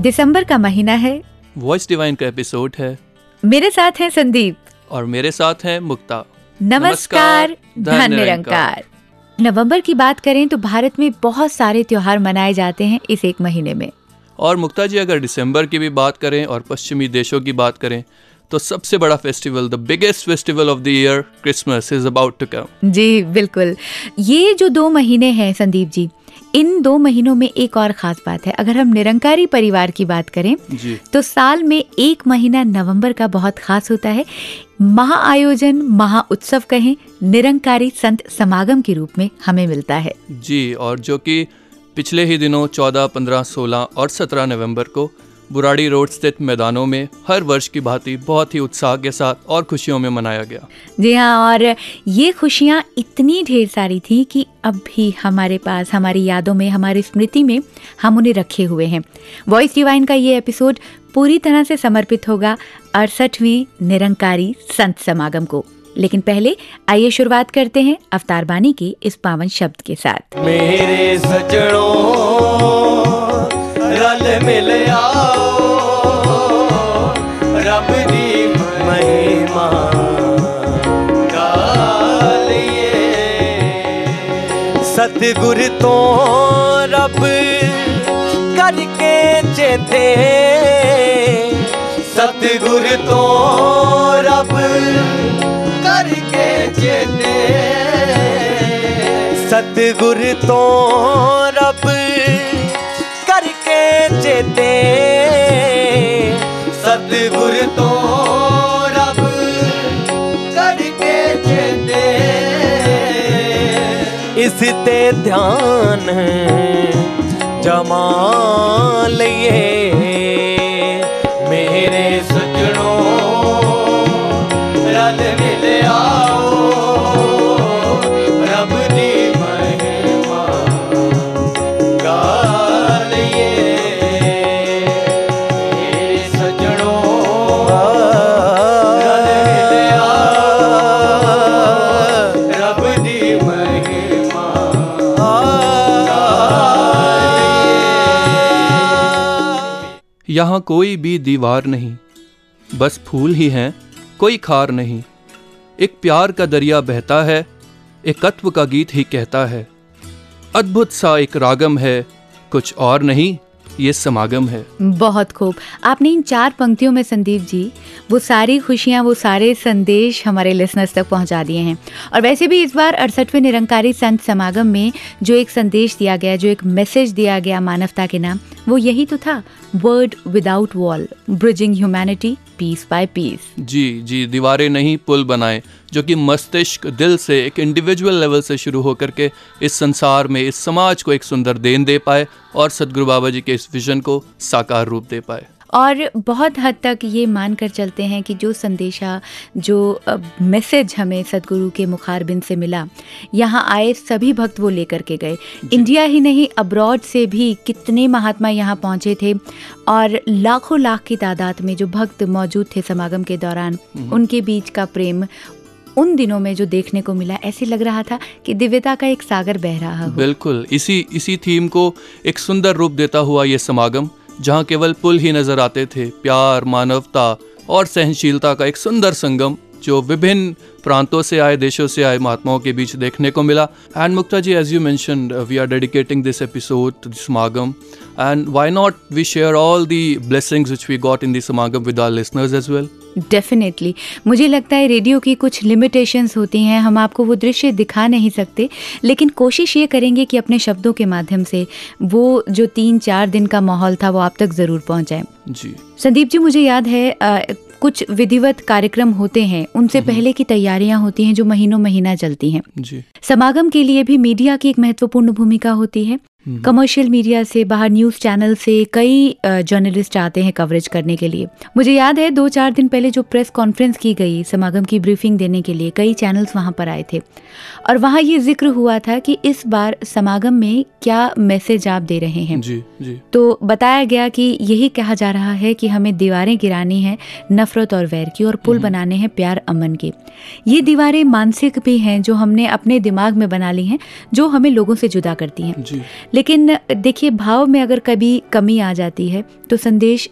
दिसंबर का महीना है, वॉइस डिवाइन का एपिसोड है। मेरे साथ हैं संदीप और मेरे साथ हैं मुक्ता। नमस्कार, धन निरंकार। नवंबर की बात करें तो भारत में बहुत सारे त्योहार मनाए जाते हैं इस एक महीने में। और मुक्ता जी, अगर दिसंबर की भी बात करें और पश्चिमी देशों की बात करें तो सबसे बड़ा festival, the biggest festival of the year, Christmas is about to come. जी बिल्कुल। ये जो 2 महीने हैं संदीप जी, इन 2 महीनों में एक और खास बात है। अगर हम निरंकारी परिवार की बात करें तो साल में एक महीना नवंबर का बहुत खास होता है। महाआयोजन, महाउत्सव कहें, निरंकारी संत समागम के रूप में हमें मिलता है जी। और जो कि पिछले ही दिनों 14, 15, 16 और 17 नवंबर को बुराड़ी रोड स्थित मैदानों में हर वर्ष की भांति बहुत ही उत्साह के साथ और खुशियों में मनाया गया। जी हाँ, और ये खुशियाँ इतनी ढेर सारी थी कि अब भी हमारे पास, हमारी यादों में, हमारी स्मृति में हम उन्हें रखे हुए हैं। वॉइस डिवाइन का ये एपिसोड पूरी तरह से समर्पित होगा 68वीं निरंकारी संत समागम को। लेकिन पहले आइए शुरुआत करते हैं अवतार बानी के इस पावन शब्द के साथ। मेरे सजनों रल मिल आओ, रब दी महिमा गा लिये। सतगुर तो रब करके चेते, सतगुर तो रब करके चेते, सतगुर तो रब चेते, सतगुर तो रब करके चेते। इसते ध्यान जमा लिए, मेरे सजनों रल मिल आओ, रब दी महिमा गा लिए। यहाँ कोई भी दीवार नहीं, बस फूल ही हैं, कोई खार नहीं। एक प्यार का दरिया बहता है, एकत्व का गीत ही कहता है। अद्भुत सा एक रागम है, कुछ और नहीं, ये समागम है। बहुत खूब। आपने इन 4 पंक्तियों में संदीप जी वो सारी खुशियाँ, वो सारे संदेश हमारे लिसनर्स तक पहुँचा दिए हैं। और वैसे भी इस बार 68वें निरंकारी संत समागम में जो एक संदेश दिया गया, जो एक मैसेज दिया गया मानवता के नाम, वो यही तो था, world without wall, bridging humanity piece by piece. जी, दीवारें नहीं पुल बनाए, जो कि मस्तिष्क, दिल से, एक इंडिविजुअल लेवल से शुरू होकर के इस संसार में, इस समाज को एक सुंदर देन दे पाए और सतगुरु बाबा जी के इस विजन को साकार रूप दे पाए। और बहुत हद तक ये मानकर चलते हैं कि जो संदेशा, जो मैसेज हमें सतगुरु के मुखारबिंद से मिला, यहाँ आए सभी भक्त वो लेकर के गए। इंडिया ही नहीं, अब्रॉड से भी कितने महात्मा यहाँ पहुँचे थे और लाखों लाख की तादाद में जो भक्त मौजूद थे समागम के दौरान, उनके बीच का प्रेम उन दिनों में जो देखने को मिला, ऐसे लग रहा था कि दिव्यता का एक सागर बह रहा हो। बिल्कुल, इसी थीम को एक सुंदर रूप देता हुआ ये समागम, जहाँ केवल पुल ही नजर आते थे, प्यार, मानवता और सहनशीलता का एक सुंदर संगम जो विभिन्न प्रांतों से आए, देशों से आए महात्माओं के बीच देखने को मिला। And Mukta ji, as you mentioned, we are dedicating this episode to the समागम, and why not we share all the blessings which we got in the समागम with our listeners as well. Definitely. मुझे लगता है रेडियो की कुछ limitations होती हैं, हम आपको वो दृश्य दिखा नहीं सकते, लेकिन कोशिश ये करेंगे कि अपने शब्दों के माध्यम से वो जो 3-4 दिन का माहौल था वो आप तक ज़रूर पहुँचाएँ। जी संदीप जी, मुझे याद है कुछ विधिवत कार्यक्रम होते हैं, उनसे पहले की तैयारियां होती हैं जो महीनों महीना चलती हैं। समागम के लिए भी मीडिया की एक महत्वपूर्ण भूमिका होती है। कमर्शियल मीडिया से, बाहर न्यूज़ चैनल से कई जर्नलिस्ट आते हैं कवरेज करने के लिए। मुझे याद है 2-4 दिन पहले जो प्रेस कॉन्फ्रेंस की गई समागम की ब्रीफिंग देने के लिए, कई चैनल्स वहाँ पर आए थे और वहाँ ये जिक्र हुआ था कि इस बार समागम में क्या मैसेज आप दे रहे हैं। जी, जी। तो बताया गया कि यही कहा जा रहा है कि हमें दीवारें गिरानी हैं नफरत और वैर की और पुल बनाने हैं प्यार अमन के। ये दीवारें मानसिक भी हैं जो हमने अपने दिमाग में बना ली हैं, जो हमें लोगों से जुदा करती हैं। लेकिन देखिए, भाव में अगर कभी कमी आ जाती है तो संदेश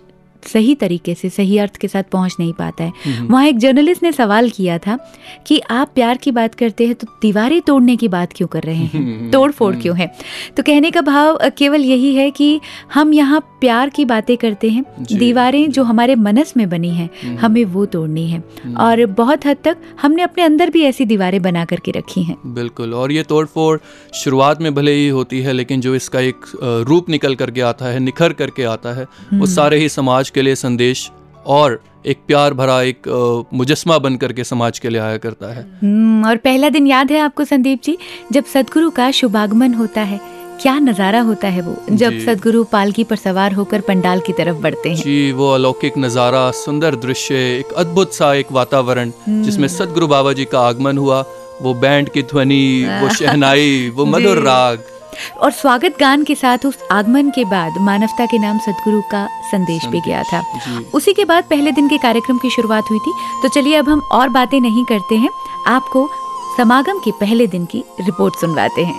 सही तरीके से, सही अर्थ के साथ पहुंच नहीं पाता है। वहाँ एक जर्नलिस्ट ने सवाल किया था कि आप प्यार की बात करते हैं तो दीवारें तोड़ने की बात क्यों कर रहे हैं, तोड़ फोड़ क्यों है। तो कहने का भाव केवल यही है कि हम यहाँ प्यार की बातें करते हैं, दीवारें जो हमारे मनस में बनी हैं हमें वो तोड़नी है, और बहुत हद तक हमने अपने अंदर भी ऐसी दीवारें बना करके रखी हैं। बिल्कुल, और ये तोड़ फोड़ शुरुआत में भले ही होती है, लेकिन जो इसका एक रूप निकल करके आता है, निखर करके आता है, वो सारे ही समाज के लिए संदेश और एक प्यार भरा एक मुजस्मा बन करके समाज के लिए आया करता है। और पहला दिन याद है आपको संदीप जी, जब सतगुरु का शुभागमन होता है, क्या नज़ारा होता है वो, जब सतगुरु पालकी पर सवार होकर पंडाल की तरफ बढ़ते हैं। जी, वो अलौकिक नज़ारा, सुंदर दृश्य, एक अद्भुत सा एक वातावरण जिसमें सतगुरु बाबा जी का आगमन हुआ, वो बैंड की ध्वनि, वो शहनाई, वो मधुर राग और स्वागत गान के साथ। उस आगमन के बाद मानवता के नाम सतगुरु का संदेश भी गया था। उसी के बाद पहले दिन के कार्यक्रम की शुरुआत हुई थी। तो चलिए अब हम और बातें नहीं करते हैं, आपको समागम के पहले दिन की रिपोर्ट सुनवाते हैं।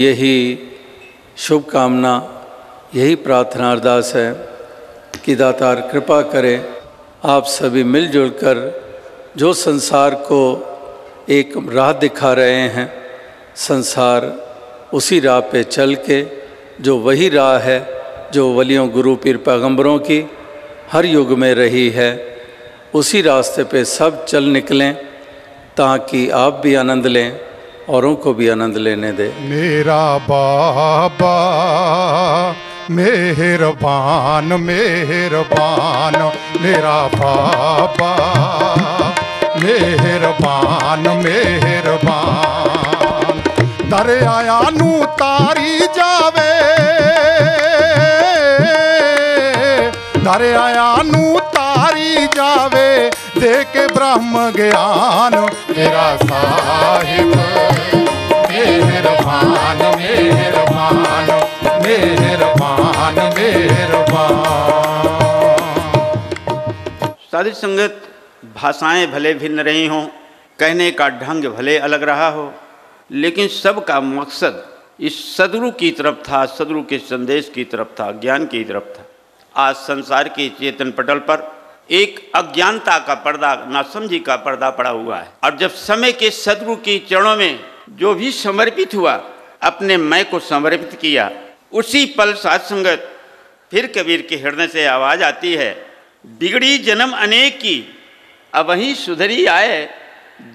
यही शुभकामना, यही प्रार्थना अरदास है कि दातार कृपा करे आप सभी मिलजुल कर जो संसार को एक राह दिखा रहे हैं, संसार उसी राह पे चल के, जो वही राह है जो वलियों, गुरु, पीर, पैगंबरों की हर युग में रही है, उसी रास्ते पे सब चल निकलें, ताकि आप भी आनंद लें, औरों को भी आनंद लेने दे। मेरा बाबा मेहरबान मेहरबान, मेरा बाबा मेहरबान मेहरबान, दरिया नू तारी जावे, दरिया नू तारी जावे, देख ब्रह्म ज्ञान। मेरा साहिब मेहरबान मेहरबान मेहरबान मेहरबान। साधु संगत, भाषाएं भले भिन्न रही हों, कहने का ढंग भले अलग रहा हो, लेकिन सबका मकसद इस सदगुरु की तरफ था, सदगुरु के संदेश की तरफ था, ज्ञान की तरफ था। आज संसार के चेतन पटल पर एक अज्ञानता का पर्दा, नासमझी का पर्दा पड़ा हुआ है, और जब समय के सदगुरु की चरणों में जो भी समर्पित हुआ, अपने मैं को समर्पित किया, उसी पल साध संगत। फिर कबीर के हृदय से आवाज़ आती है, बिगड़ी जन्म अनेक की अब वहीं सुधरी आए,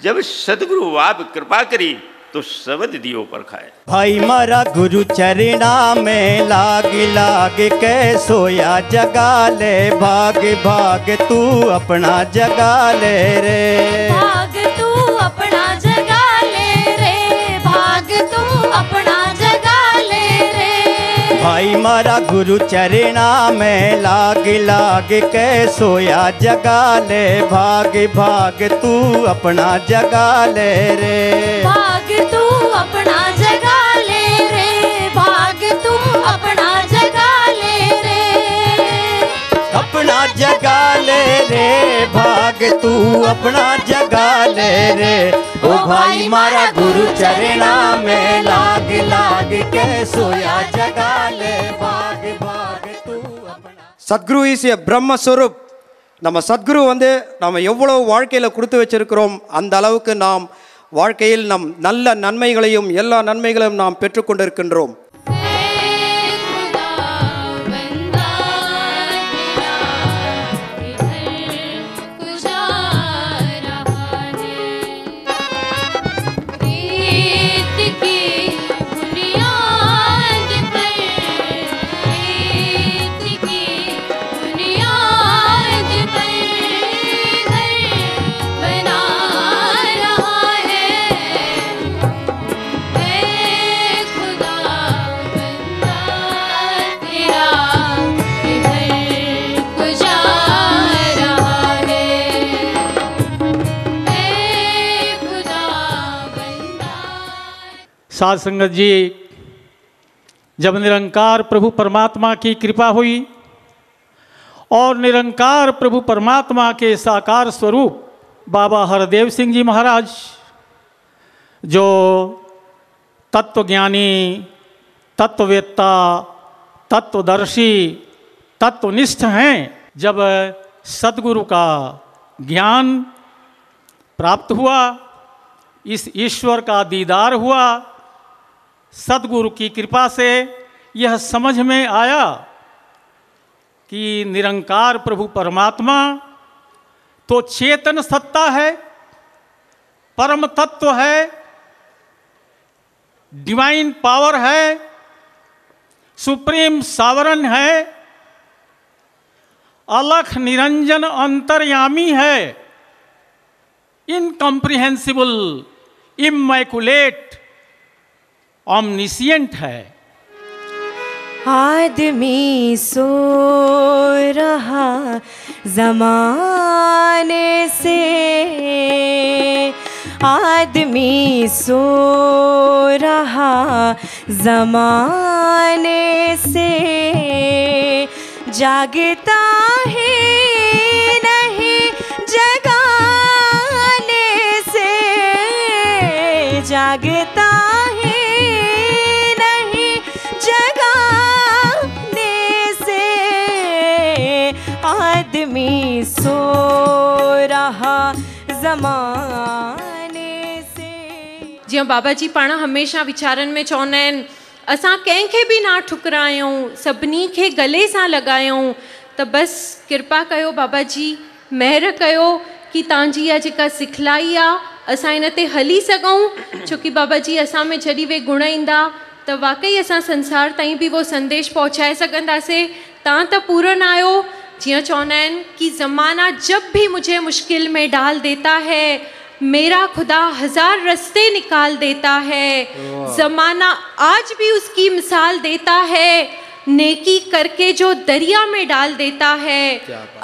जब सतगुरु बाब कृपा करी तो शब्द दियो पर खाए। भाई मारा गुरु चरणा में लाग लाग के सोया जगा ले, भाग भाग तू अपना जगा ले रे, भाग तू अपना जगा ले रे, भाग तू अपना जगा ले रे। भाई मारा गुरु चरणा में लाग लाग के सोया जगा ले, भाग भाग तू अपना जगा ले रे, भाग तू अपना जगा ले रे, भाग तू अपना जगा ले रे, अपना जगा ले रे, भाग तू अपना जगा ले रे। ओ भाई मारा गुरु चरणा में लाग लाग के सोया जगा ले, भाग भाग तू अपना। सद्गुरु इस ब्रह्म स्वरूप நம்ம சத்குரு வந்து நம்ம எவ்வளவு வாழ்க்கையில் கொடுத்து வச்சிருக்கிறோம், அந்த அளவுக்கு நாம் வாழ்க்கையில் நம் நல்ல நன்மைகளையும் எல்லா நன்மைகளையும் நாம் பெற்றுக்கொண்டிருக்கின்றோம். साध संगत जी, जब निरंकार प्रभु परमात्मा की कृपा हुई और निरंकार प्रभु परमात्मा के साकार स्वरूप बाबा हरदेव सिंह जी महाराज, जो तत्वज्ञानी, तत्ववेत्ता, तत्वदर्शी, तत्वनिष्ठ हैं, जब सद्गुरु का ज्ञान प्राप्त हुआ, इस ईश्वर का दीदार हुआ, सद्गुरु की कृपा से यह समझ में आया कि निरंकार प्रभु परमात्मा तो चेतन सत्ता है, परम तत्व है, डिवाइन पावर है, सुप्रीम सावरन है, अलख निरंजन अंतर्यामी है, इनकम्प्रिहेंसिबल, इम्मैकुलेट, ऑमनिसियंट है। आदमी सो रहा जमाने से, आदमी सो रहा जमाने से, जागता है नहीं जगाने से, जागता आदमी सो रहा जमाने से। जी बाबा जी पाण हमेशा वीचारन में चवंदा आहिनि, असां कंहिंखे बि ना ठुकरायूं, सभिनी खे गले सां लगायूं, त बस कृपा कयो बाबा जी, महर कयो कि तव्हांजी इहा जेका सिखलाई आहे असां इन ते हली सघूं, छोकी बाबा जी असां में जॾहिं वे गुण ईंदा त वाकई असां संसार ताईं बि उहो संदेश पहुचाए सघंदासीं। तव्हां त पूरन आहियो। जियां चवंदा आहिनि कि ज़माना जब भी मुझे मुश्किल में डाल देता है, मेरा खुदा हज़ार रस्ते निकाल देता है। ज़माना आज भी उसकी मिसाल देता है, नेकी करके जो दरिया में डाल देता है।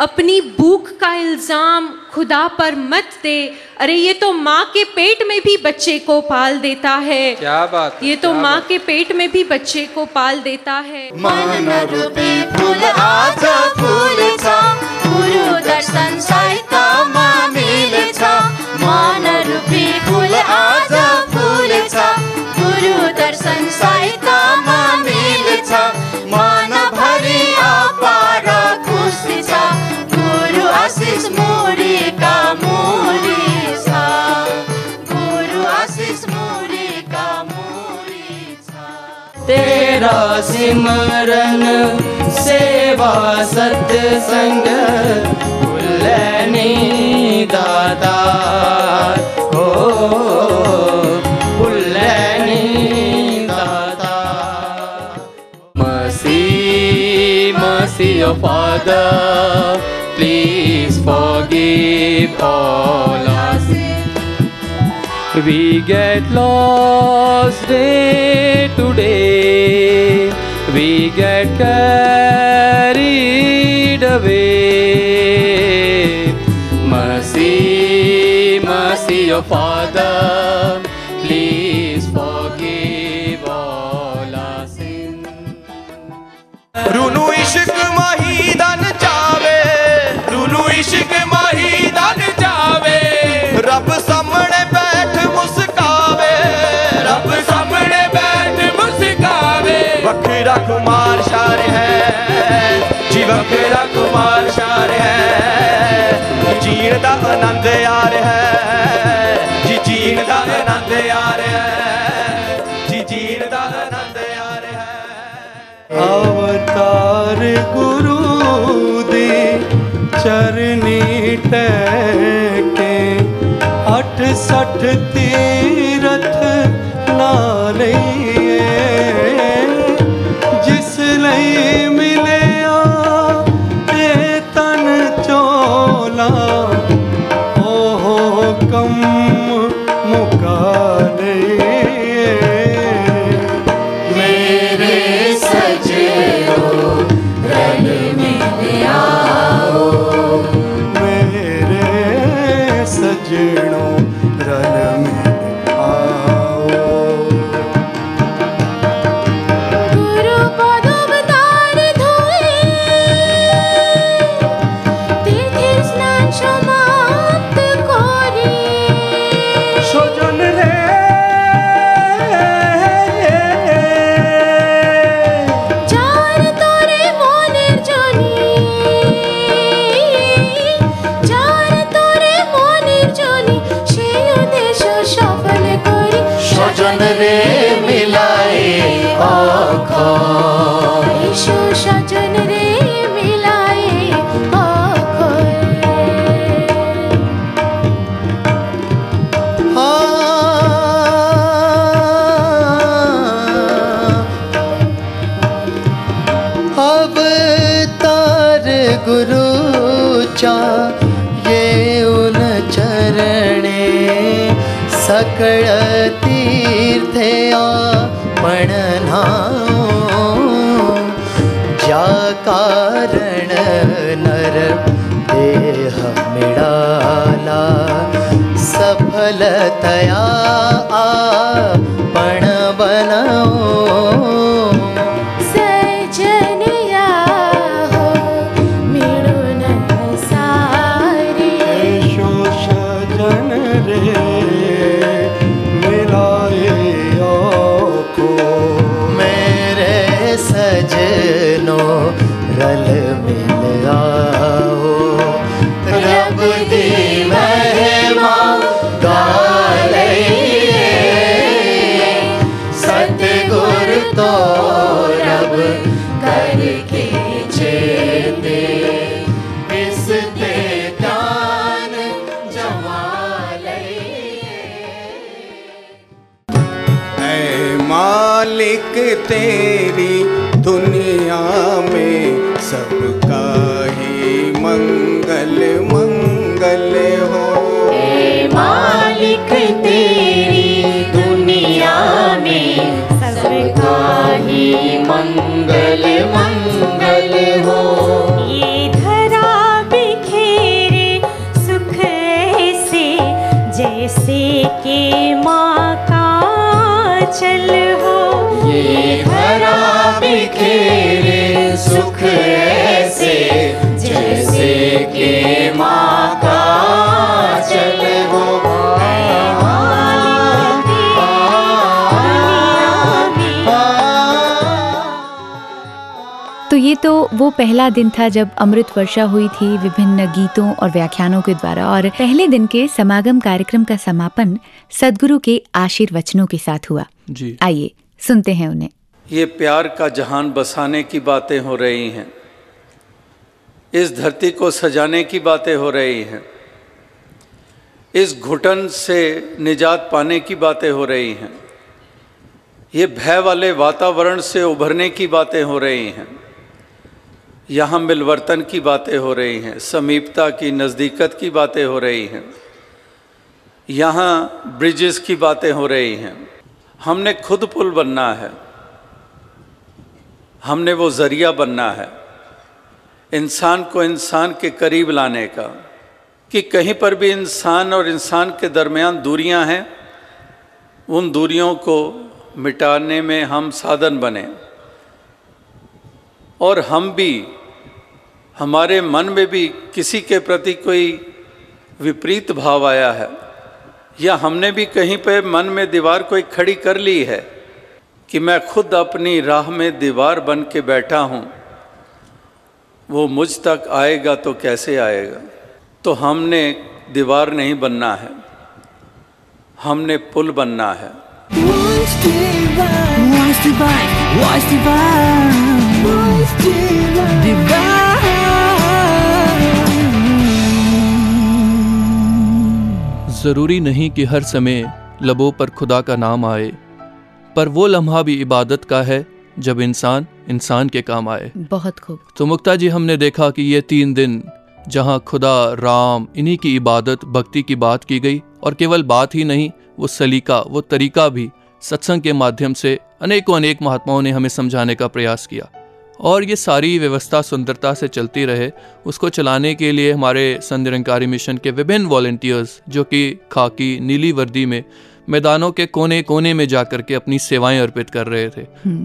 अपनी भूख का इल्ज़ाम खुदा पर मत दे, अरे ये तो माँ के पेट में भी बच्चे को पाल देता है। क्या बात, ये तो माँ के पेट में भी बच्चे को पाल देता है। मन रूपी फूल आजा फूल छा, गुरु दर्शन सहिता माँ मिले छा। मन रूपी फूल आजा फूल छा, गुरु दर्शन सहिता माँ मिले छा। मन भरी अपार खुशी छा, गुरु आशीष मोरी का मोरी सा, गुरु आशीष मोरी। तेरा सिमरन सेवा सत्संग बुल्लनी दाता हो बुल्लनी दाता। मसीह मसीह father please forgive all our sins. We get lost day to day, we get carried away. Mercy, mercy, O Father, please forgive all our sins. Runu ishq mahi dan chave, runu ishq mahi dan chave, Rab samne वखरा कुमार शार है जी, वखरा कुमार शार है gene का आनंद यार है जी, gene का आनंद यार है जी, जीन का आनंद यार है। अवतार गुरु दे चरनी टेके 68 तीरथ ना लईए मिलिया ते तन चोला ओहो कम मुकाले। मेरे सजनो रन मिलिया हो, मेरे सजनो रन मिलिया। सकळ तीर्थे आपण नाओ ज्या कारण नर देह मिळाला सफलतया आपण बनाओ। तेरी दुनिया में सबका ही मंगल मंगल हो। ए मालिक तेरी दुनिया में सबका ही मंगल मंगल हो। ये धरा बिखेरे सुख ऐसे जैसे कि माँ का चल हो। ये धरा बिखेरे सुख ऐसे जैसे के माँ का चल हो। तो ये तो वो पहला दिन था जब अमृत वर्षा हुई थी विभिन्न गीतों और व्याख्यानों के द्वारा, और पहले दिन के समागम कार्यक्रम का समापन सद्गुरु के आशीर्वचनों के साथ हुआ। आइए सुनते हैं उन्हें। ये प्यार का जहान बसाने की बातें हो रही हैं, इस धरती को सजाने की बातें हो रही हैं, इस घुटन से निजात पाने की बातें हो रही हैं, ये भय वाले वातावरण से उभरने की बातें हो रही हैं, यहाँ मिलवर्तन की बातें हो रही हैं, समीपता की नज़दीकत की बातें हो रही हैं, यहाँ ब्रिजेस की बातें हो रही हैं। हमने खुद पुल बनना है, हमने वो ज़रिया बनना है इंसान को इंसान के करीब लाने का, कि कहीं पर भी इंसान और इंसान के दरमियान दूरियां हैं, उन दूरियों को मिटाने में हम साधन बने और हम भी, हमारे मन में भी किसी के प्रति कोई विपरीत भाव आया है या हमने भी कहीं पे मन में दीवार कोई खड़ी कर ली है कि मैं खुद अपनी राह में दीवार बन के बैठा हूँ, वो मुझ तक आएगा तो कैसे आएगा। तो हमने दीवार नहीं बनना है, हमने पुल बनना है। ज़रूरी नहीं कि हर समय लबों पर खुदा का नाम आए, पर वो लम्हा भी इबादत का है जब इंसान इंसान के काम आए। बहुत खूब। तो मुक्ता जी, हमने देखा कि ये 3 दिन जहाँ खुदा, राम, इन्हीं की इबादत, भक्ति की बात की गई, और केवल बात ही नहीं, वो सलीका, वो तरीका भी सत्संग के माध्यम से अनेकों अनेक महात्माओं ने हमें समझाने का प्रयास किया। और ये सारी व्यवस्था सुंदरता से चलती रहे, उसको चलाने के लिए हमारे संत निरंकारी मिशन के विभिन्न वॉलंटियर्स, जो कि खाकी नीली वर्दी में मैदानों के कोने कोने में जाकर के अपनी सेवाएं अर्पित कर रहे थे।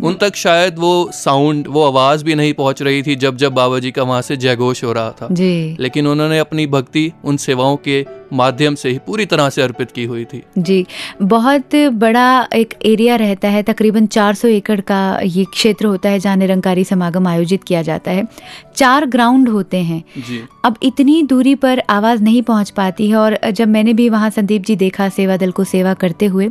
उन तक शायद वो साउंड, वो आवाज़ भी नहीं पहुंच रही थी जब जब बाबा जी का वहाँ से जयघोष हो रहा था, लेकिन उन्होंने अपनी भक्ति उन सेवाओं के माध्यम से ही पूरी तरह से अर्पित की हुई थी। जी, बहुत बड़ा एक एरिया रहता है, तकरीबन 400 एकड़ का ये क्षेत्र होता है जहाँ निरंकारी समागम आयोजित किया जाता है। 4 ग्राउंड होते हैं। अब इतनी दूरी पर आवाज़ नहीं पहुँच पाती है, और जब मैंने भी वहाँ संदीप जी देखा सेवा दल को सेवा करते हुए,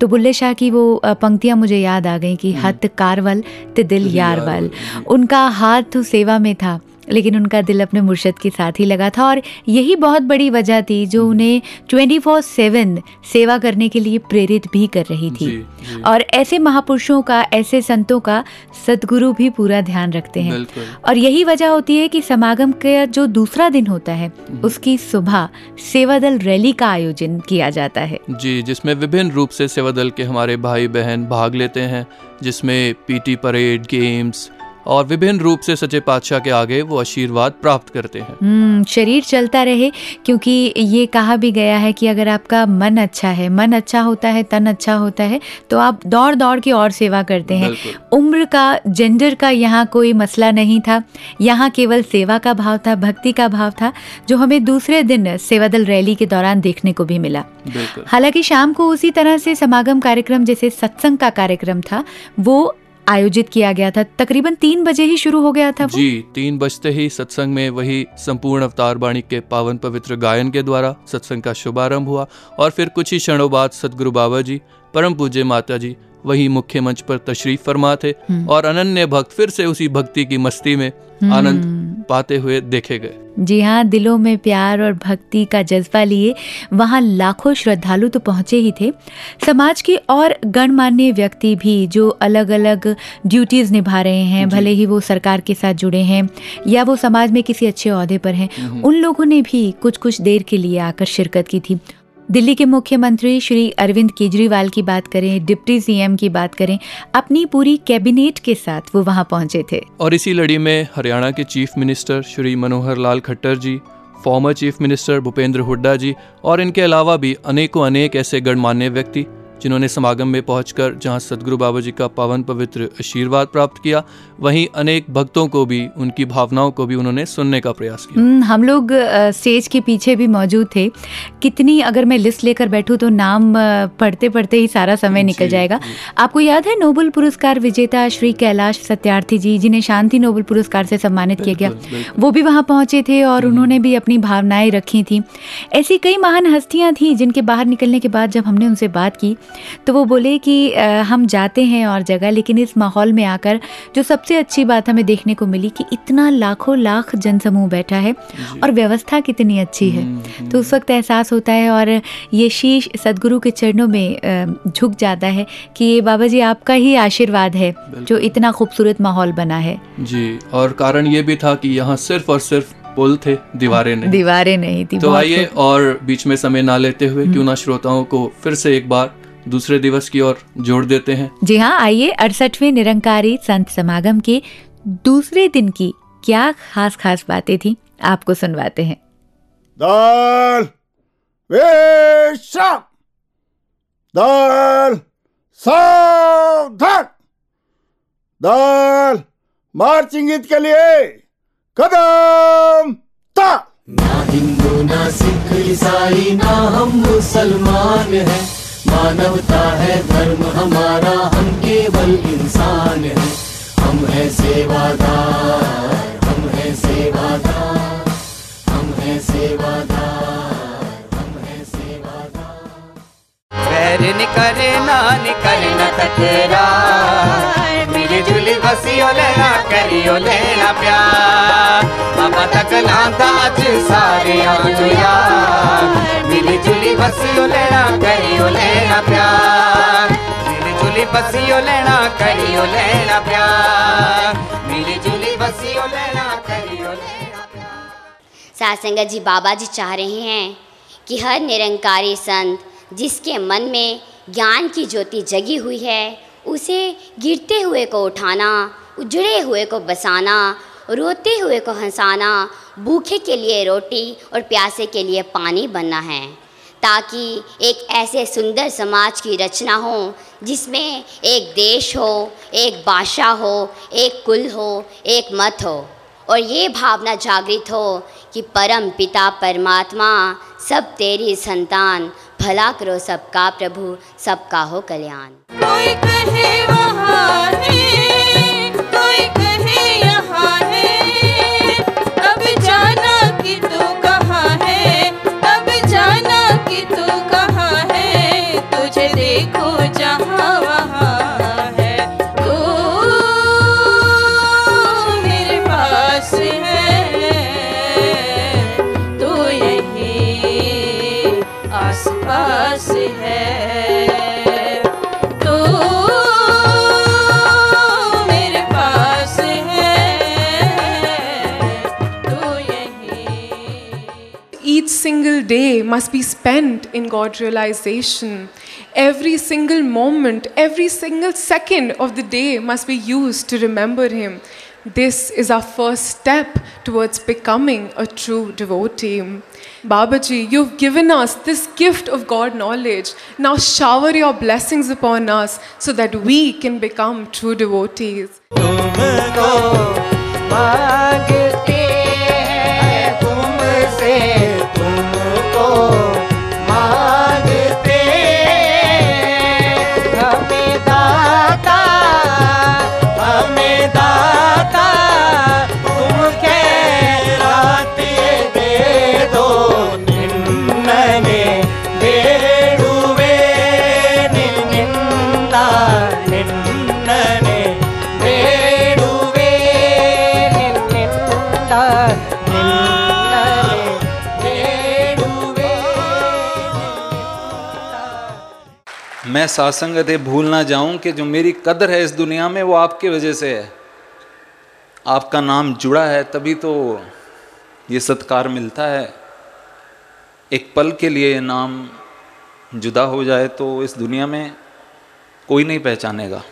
तो बुल्ले शाह की वो पंक्तियाँ मुझे याद आ गई कि हाथ कारवल ते दिल यारवल। उनका हाथ सेवा में था लेकिन उनका दिल अपने मुर्शद के साथ ही लगा था, और यही बहुत बड़ी वजह थी जो उन्हें 24/7 सेवा करने के लिए प्रेरित भी कर रही थी। और ऐसे महापुरुषों का, ऐसे संतों का सद्गुरु भी पूरा ध्यान रखते हैं, और यही वजह होती है कि समागम का जो दूसरा दिन होता है उसकी सुबह सेवा दल रैली का आयोजन किया जाता है, जी, जिसमें विभिन्न रूप से सेवा दल के हमारे भाई बहन भाग लेते हैं, जिसमें पीटी परेड, गेम्स और विभिन्न रूप से सच्चे पातशाह के आगे वो आशीर्वाद प्राप्त करते हैं। शरीर चलता रहे, क्योंकि ये कहा भी गया है कि अगर आपका मन अच्छा है, मन अच्छा होता है, तन अच्छा होता है, तो आप दौड़ दौड़ के और सेवा करते हैं। उम्र का, जेंडर का यहाँ कोई मसला नहीं था, यहाँ केवल सेवा का भाव था, भक्ति का भाव था, जो हमें दूसरे दिन सेवा दल रैली के दौरान देखने को भी मिला। हालांकि शाम को उसी तरह से समागम कार्यक्रम, जैसे सत्संग का कार्यक्रम था, वो आयोजित किया गया था। तकरीबन 3 बजे ही शुरू हो गया था। जी, 3 बजते ही सत्संग में वही संपूर्ण अवतार वाणी के पावन पवित्र गायन के द्वारा सत्संग का शुभारंभ हुआ, और फिर कुछ ही क्षणों बाद सतगुरु बाबा जी, परम पूज्य माता जी वही मुख्य मंच पर तशरीफ फरमा थे, और अनन्य भक्त फिर से उसी भक्ति की मस्ती में आनंद पाते हुए देखे गए। जी हाँ, दिलों में प्यार और भक्ति का जज्बा लिए वहाँ लाखों श्रद्धालु तो पहुँचे ही थे, समाज के और गणमान्य व्यक्ति भी जो अलग अलग ड्यूटीज़ निभा रहे हैं, भले ही वो सरकार के साथ जुड़े हैं या वो समाज में किसी अच्छे ओहदे पर हैं, उन लोगों ने भी कुछ कुछ देर के लिए आकर शिरकत की थी। दिल्ली के मुख्यमंत्री श्री अरविंद केजरीवाल की बात करें, डिप्टी सीएम की बात करें, अपनी पूरी कैबिनेट के साथ वो वहां पहुंचे थे। और इसी लड़ी में हरियाणा के chief minister Shri Manohar Lal Khattar ji, former chief minister Bhupinder Hooda ji, और इनके अलावा भी अनेकों अनेक ऐसे गणमान्य व्यक्ति जिन्होंने समागम में पहुंचकर जहां सतगुरु बाबा जी का पावन पवित्र आशीर्वाद प्राप्त किया, वहीं अनेक भक्तों को भी, उनकी भावनाओं को भी उन्होंने सुनने का प्रयास किया। हम लोग स्टेज के पीछे भी मौजूद थे। कितनी, अगर मैं लिस्ट लेकर बैठूं तो नाम पढ़ते पढ़ते ही सारा समय निकल जाएगा। आपको याद है नोबेल पुरस्कार विजेता श्री कैलाश सत्यार्थी जी, जिन्हें शांति नोबेल पुरस्कार से सम्मानित किया गया, वो भी वहाँ पहुँचे थे और उन्होंने भी अपनी भावनाएँ रखी थी। ऐसी कई महान हस्तियाँ थीं जिनके बाहर निकलने के बाद जब हमने उनसे बात की तो वो बोले कि हम जाते हैं और जगह, लेकिन इस माहौल में आकर जो सबसे अच्छी बात हमें देखने को मिली कि इतना लाखों लाख जनसमूह बैठा है और व्यवस्था कितनी अच्छी है। तो उस वक्त एहसास होता है और ये शीश सदगुरु के चरणों में झुक जाता है कि ये बाबा जी आपका ही आशीर्वाद है जो इतना खूबसूरत माहौल बना है। जी, और कारण ये भी था कि यहाँ सिर्फ और सिर्फ पुल थे, दीवारें नहीं थी। तो आइए और बीच में समय ना लेते हुए क्यों ना श्रोताओं को फिर से एक बार दूसरे दिवस की ओर जोड़ देते हैं। जी हाँ, आइए 68वें निरंकारी संत समागम के दूसरे दिन की क्या खास बातें थी आपको सुनवाते हैं। दाल मार्चिंग गीत के लिए कदम ता। ना हिंदू ना सिख ईसाई ना हम मुसलमान है, मानवता है धर्म हमारा, हम केवल इंसान है। हम है सेवादार, हम है सेवादार, हम है सेवादार, हम है सेवादार। पैर निकले ना निकले ना टकरा, मिलजुल बसी ओलेना करियो लेना प्यार। बाबा तक लांदा अज सारे आजुया, मिलजुल बसी ओलेना करियो लेना प्यार। मिलजुल बसी ओलेना करियो लेना प्यार। मिलजुल बसी ओलेना करियो लेना प्यार। सासंगत जी, बाबा जी चाह रहे हैं कि हर निरंकारी संत जिसके मन में ज्ञान की ज्योति जगी हुई है, उसे गिरते हुए को उठाना, उजड़े हुए को बसाना, रोते हुए को हंसाना, भूखे के लिए रोटी और प्यासे के लिए पानी बनना है, ताकि एक ऐसे सुंदर समाज की रचना हो जिसमें एक देश हो, एक भाषा हो, एक कुल हो, एक मत हो, और ये भावना जागृत हो कि परम पिता परमात्मा सब तेरी संतान, भला करो सबका प्रभु, सबका हो कल्याण। कोई कहे वहाँ है, कोई कहे यहाँ है, अब जाना कि तू कहाँ है, अब जाना कि तू कहाँ है, तुझे देखो जहाँ वहाँ है, तू मेरे पास है, तू यहीं आस पास है। Single day must be spent in God realization. Every single moment, every single second of the day must be used to remember Him. This is our first step towards becoming a true devotee. Babaji, you've given us this gift of God knowledge. Now shower your blessings upon us so that we can become true devotees. मैं सत्संगत ये भूल ना जाऊं कि जो मेरी कदर है इस दुनिया में वो आपके वजह से है। आपका नाम जुड़ा है तभी तो ये सत्कार मिलता है। एक पल के लिए नाम जुदा हो जाए तो इस दुनिया में कोई नहीं पहचानेगा।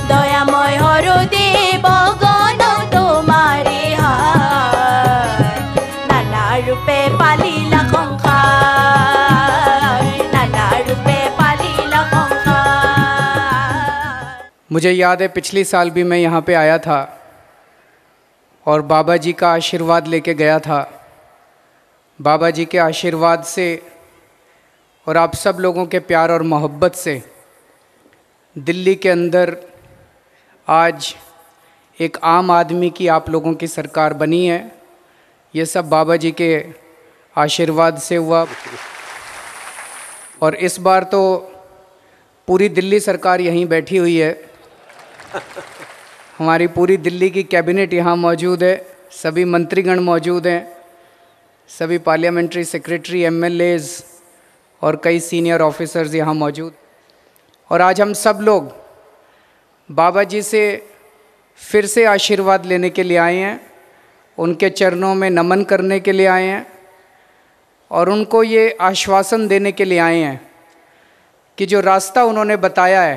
दयामय हरदेव गण तुम्हारे हाथ, नाना रूपे पालिला कंखार, नाना रूपे। मुझे याद है पिछले साल भी मैं यहाँ पे आया था और बाबा जी का आशीर्वाद लेके गया था। बाबा जी के आशीर्वाद से और आप सब लोगों के प्यार और मोहब्बत से दिल्ली के अंदर आज एक आम आदमी की आप लोगों की सरकार बनी है। ये सब बाबा जी के आशीर्वाद से हुआ। और इस बार तो पूरी दिल्ली सरकार यहीं बैठी हुई है, हमारी पूरी दिल्ली की कैबिनेट यहाँ मौजूद है, सभी मंत्रीगण मौजूद हैं, सभी पार्लियामेंट्री सेक्रेटरी, एमएलएज और कई सीनियर ऑफिसर्स यहाँ मौजूद। और आज हम सब लोग बाबा जी से फिर से आशीर्वाद लेने के लिए आए हैं, उनके चरणों में नमन करने के लिए आए हैं और उनको ये आश्वासन देने के लिए आए हैं कि जो रास्ता उन्होंने बताया है,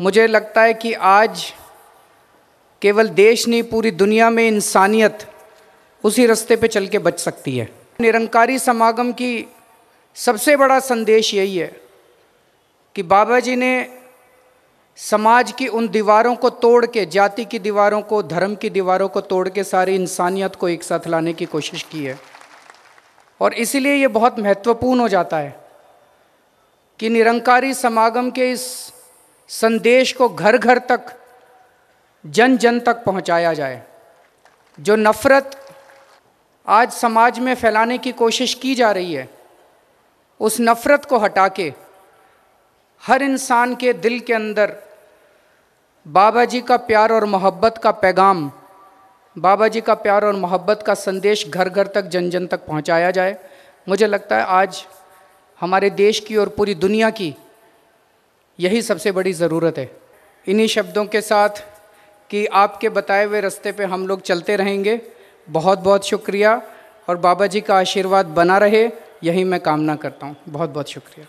मुझे लगता है कि आज केवल देश नहीं पूरी दुनिया में इंसानियत उसी रास्ते पे चल के बच सकती है। निरंकारी समागम की सबसे बड़ा संदेश यही है कि बाबा जी ने समाज की उन दीवारों को तोड़ के, जाति की दीवारों को, धर्म की दीवारों को तोड़ के सारी इंसानियत को एक साथ लाने की कोशिश की है। और इसीलिए ये बहुत महत्वपूर्ण हो जाता है कि निरंकारी समागम के इस संदेश को घर घर तक, जन जन तक पहुंचाया जाए। जो नफ़रत आज समाज में फैलाने की कोशिश की जा रही है, उस नफ़रत को हटा के हर इंसान के दिल के अंदर बाबा जी का प्यार और मोहब्बत का पैगाम, बाबा जी का प्यार और मोहब्बत का संदेश घर घर तक, जन जन तक पहुंचाया जाए। मुझे लगता है आज हमारे देश की और पूरी दुनिया की यही सबसे बड़ी ज़रूरत है। इन्हीं शब्दों के साथ कि आपके बताए हुए रास्ते पे हम लोग चलते रहेंगे। बहुत बहुत शुक्रिया और बाबा जी का आशीर्वाद बना रहे, यही मैं कामना करता हूँ। बहुत बहुत शुक्रिया।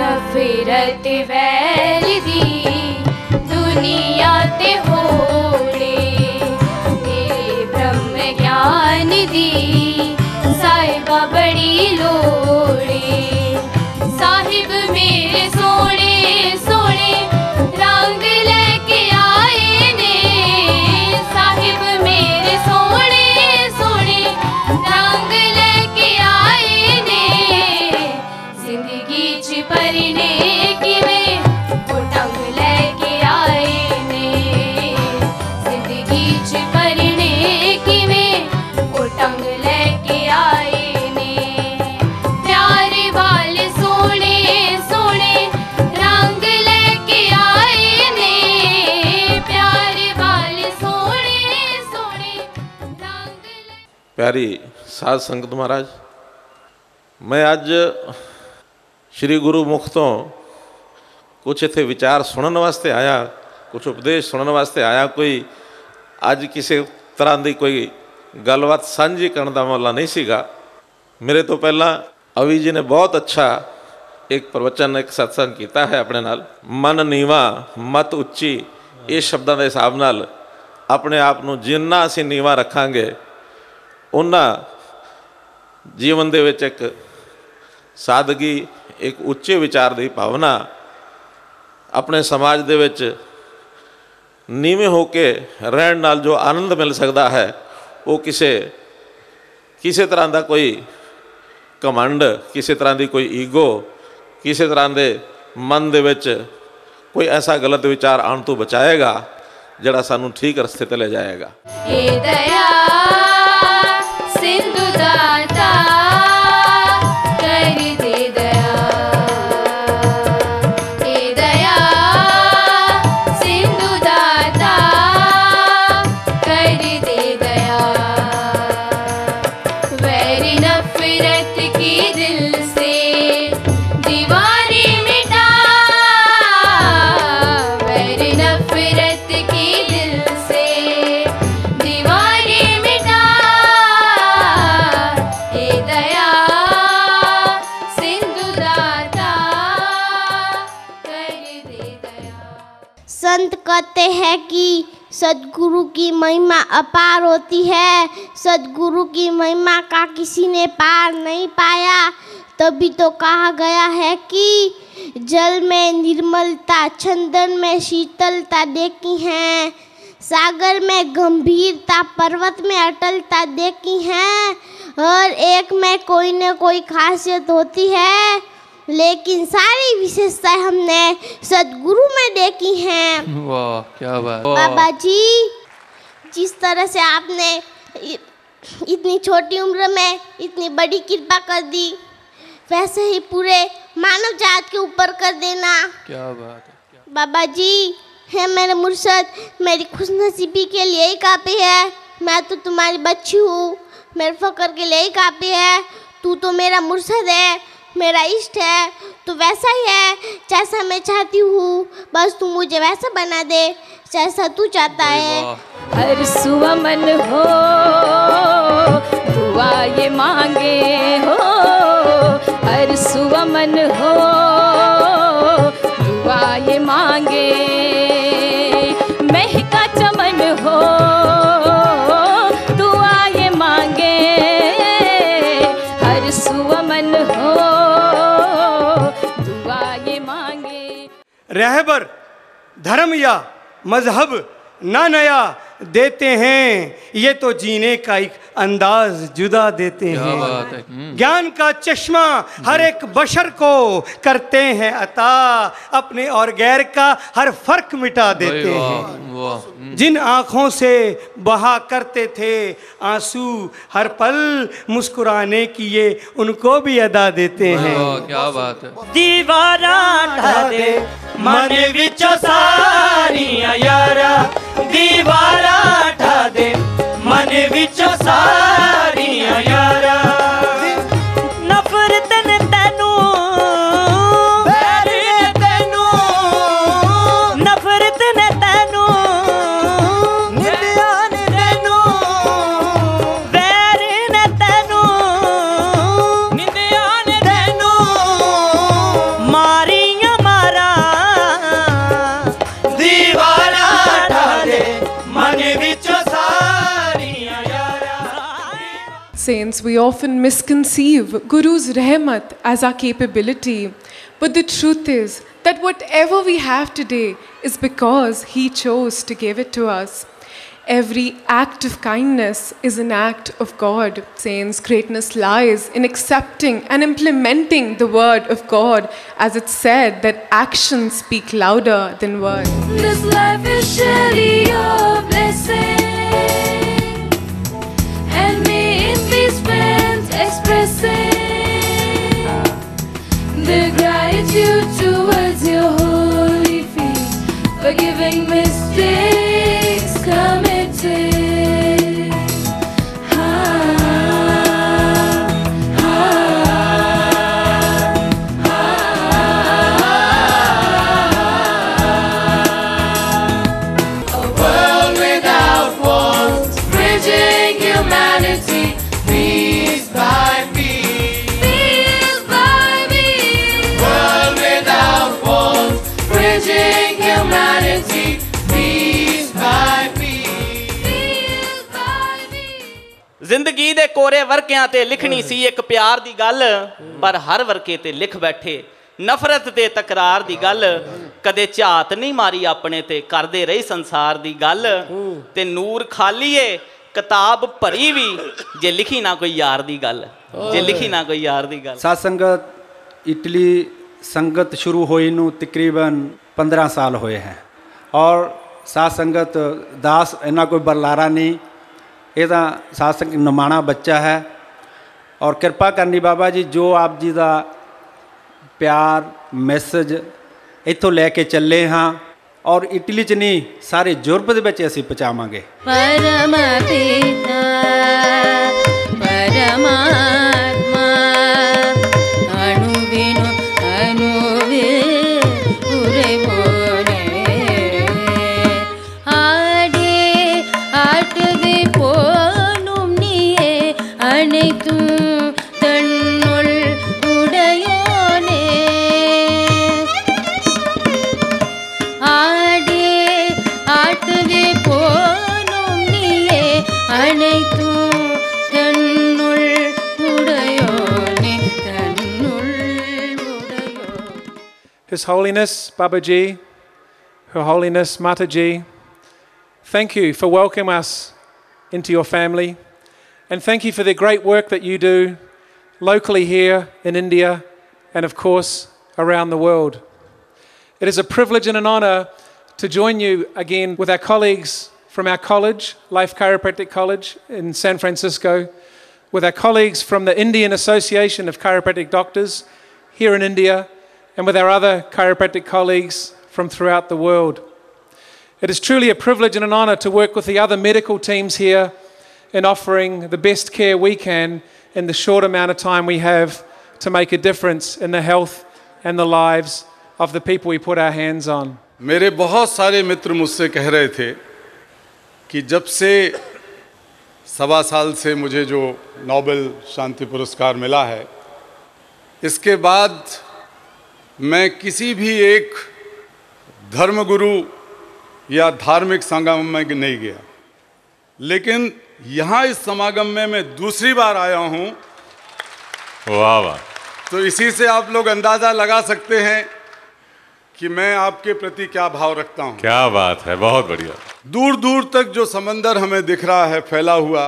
नफरत वैर दी दुनिया ते होड़े, तेरे ब्रह्म ज्ञान दी साहिबा बड़ी लोड़े। साहिब मेरे सोने सोने रंग लेके आए ने, साहिब मेरे सोने सोने रंग लेके आए ने। जिंदगी परिने की वे वो टंग लेके आए ने, जिंदगी च परिने की वे वो टंग लेके आए ने। प्यार वाले सोने सोने रंग लेके आए ने, प्यार वाले सोने सोने रंग। प्यारी साध संगत महाराज, मैं आज श्री गुरु मुख तो कुछ इतने विचार सुनने वास्ते आया, कुछ उपदेश सुनने वास्ते आया। कोई अज किसी तरह की कोई गलबात साझी करने का मौला नहीं सीगा। मेरे तो पहला अवी जी ने बहुत अच्छा एक प्रवचन, एक सत्संग किया है अपने नाल। मन नीवा मत उच्ची, इस शब्दों के हिसाब नाल अपने आप को जिन्ना असीं नीवा रखांगे, उन्ना जीवन दे विच एक सादगी, एक उच्चे विचार की भावना अपने समाज दे विच नीवें होके रहण नाल जो आनंद मिल सकता है, वो किसी किसी तरह का कोई कमांड, किसी तरह की कोई ईगो, किसी तरह के मन दे विच कोई ऐसा गलत विचार आने तो बचाएगा जिहड़ा सानू ठीक रस्ते ते ले जाएगा। संत कहते हैं कि सदगुरु की महिमा अपार होती है। सदगुरु की महिमा का किसी ने पार नहीं पाया, तभी तो कहा गया है कि जल में निर्मलता, चंदन में शीतलता देखी है, सागर में गंभीरता, पर्वत में अटलता देखी है। हर एक में कोई न कोई खासियत होती है, लेकिन सारी विशेषताएं हमने सदगुरु में देखी हैं। वाह, क्या बात। बाबा जी, जिस तरह से आपने इतनी छोटी उम्र में इतनी बड़ी कृपा कर दी, वैसे ही पूरे मानव जात के ऊपर कर देना। क्या बात है बाबा जी, है मेरे मुर्शद, मेरी खुशनसीबी के लिए ही काफ़ी है। मैं तो तुम्हारी बच्ची हूँ, मेरे फ़क्र के लिए ही काफ़ी है। तू तो मेरा मुर्शद है, मेरा इष्ट है, तो वैसा ही है जैसा मैं चाहती हूँ। बस तू मुझे वैसा बना दे जैसा तू चाहता है। हर सुमन हो दुआ ये मांगे हो, हर सुमन हो दुआ ये मांगे। महका चमन हो दुआ ये मांगे, हर सुमन हो दुआ ये मांगे। रहबर धर्म या मजहब ना नया देते हैं, ये तो जीने का एक अंदाज जुदा देते हैं। ज्ञान का चश्मा हर एक बशर को करते हैं अता, अपने और गैर का हर फर्क मिटा देते हैं। जिन आँखों से बहा करते थे आंसू, हर पल मुस्कुराने की ये उनको भी अदा देते हैं। क्या बात है। दीवारा ढाले मन विच सारियां यारा, दीवारा ढा दे मन विच सारियां यारा। नफरतन तैनू बैर तैनू, नफरतन तैनू नित्यान तैनू, बैर न तैनू नित्यान तैनू। मारियां मारा दीवारा ढा दे मन विच सारियां यारा। Saints, we often misconceive Guru's rahmat as our capability, but the truth is that whatever we have today is because he chose to give it to us. Every act of kindness is an act of God. Saints, greatness lies in accepting and implementing the word of God, as it's said that actions speak louder than words. This life is surely your blessing, and may it be spent expressing the gratitude towards your holy feet, forgiving mistakes committed. ਜ਼ਿੰਦਗੀ ਦੇ ਕੋਰੇ ਵਰਕਿਆਂ ਤੇ ਲਿਖਣੀ ਸੀ ਇੱਕ ਪਿਆਰ ਦੀ ਗੱਲ, ਪਰ ਹਰ ਵਰਕੇ ਤੇ ਲਿਖ ਬੈਠੇ ਨਫ਼ਰਤ ਤੇ ਤਕਰਾਰ ਦੀ ਗੱਲ। ਕਦੇ ਝਾਤ ਨਹੀਂ ਮਾਰੀ ਆਪਣੇ ਤੇ, ਕਰਦੇ ਰਹੀ ਸੰਸਾਰ ਦੀ ਗੱਲ। ਤੇ ਨੂਰ ਖਾਲੀ ਏ ਕਿਤਾਬ ਭਰੀ ਵੀ, ਜੇ ਲਿਖੀ ਨਾ ਕੋਈ ਯਾਰ ਦੀ ਗੱਲ, ਜੇ ਲਿਖੀ ਨਾ ਕੋਈ ਯਾਰ ਦੀ ਗੱਲ। ਸਾਧ ਸੰਗਤ, ਇਟਲੀ ਸੰਗਤ ਸ਼ੁਰੂ ਹੋਈ ਨੂੰ ਤਕਰੀਬਨ 15 ਸਾਲ ਹੋਏ ਹੈ। ਔਰ ਸਾਧ ਸੰਗਤ ਦਾਸ ਇਹਨਾਂ ਕੋਈ ਬਰਲਾਰਾ ਨਹੀਂ, ये तो साध संग नमाणा बच्चा है। और कृपा करनी बाबा जी, जो आप जी का प्यार मैसेज इतों लैके चले हाँ, और इटली च नहीं सारे यूरोप दे विच असीं पहुंचावांगे। His Holiness Babaji, Her Holiness Mataji, thank you for welcoming us into your family, and thank you for the great work that you do locally here in India and of course around the world. It is a privilege and an honor to join you again with our colleagues from our college, Life Chiropractic College in San Francisco, with our colleagues from the Indian Association of Chiropractic Doctors here in India and with our other chiropractic colleagues from throughout the world. It is truly a privilege and an honour to work with the other medical teams here in offering the best care we can in the short amount of time we have to make a difference in the health and the lives of the people we put our hands on. मेरे बहुत सारे मित्र मुझसे कह रहे थे कि जब से सवा साल से मुझे जो नोबेल शांति पुरस्कार मिला है, इसके बाद मैं किसी भी एक धर्मगुरु या धार्मिक संगम में नहीं गया, लेकिन यहाँ इस समागम में मैं दूसरी बार आया हूँ। वाह वाह! तो इसी से आप लोग अंदाज़ा लगा सकते हैं कि मैं आपके प्रति क्या भाव रखता हूँ। क्या बात है, बहुत बढ़िया। दूर दूर तक जो समंदर हमें दिख रहा है फैला हुआ,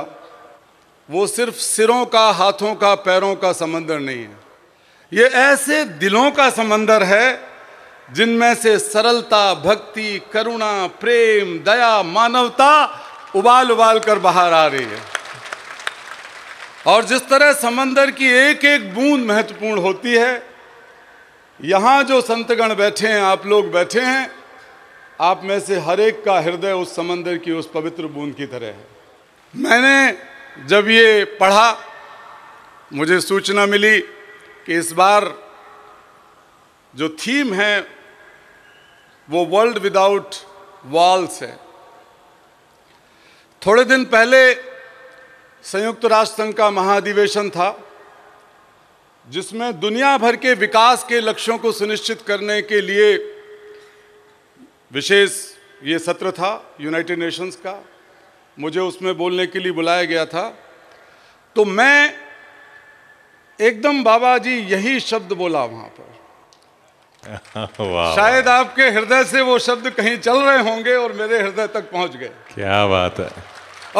वो सिर्फ सिरों का, हाथों का, पैरों का समंदर नहीं है, ये ऐसे दिलों का समंदर है जिनमें से सरलता, भक्ति, करुणा, प्रेम, दया, मानवता उबाल उबाल कर बाहर आ रही है। और जिस तरह समंदर की एक एक बूंद महत्वपूर्ण होती है, यहाँ जो संतगण बैठे हैं, आप लोग बैठे हैं, आप में से हर एक का हृदय उस समंदर की उस पवित्र बूंद की तरह है। मैंने जब ये पढ़ा, मुझे सूचना मिली कि इस बार जो थीम है वो वर्ल्ड विदाउट वॉल्स है। थोड़े दिन पहले संयुक्त राष्ट्र संघ का महाधिवेशन था, जिसमें दुनिया भर के विकास के लक्ष्यों को सुनिश्चित करने के लिए विशेष ये सत्र था यूनाइटेड नेशंस का। मुझे उसमें बोलने के लिए बुलाया गया था, तो मैं एकदम बाबा जी यही शब्द बोला वहाँ पर। शायद आपके हृदय से वो शब्द कहीं चल रहे होंगे और मेरे हृदय तक पहुँच गए। क्या बात है!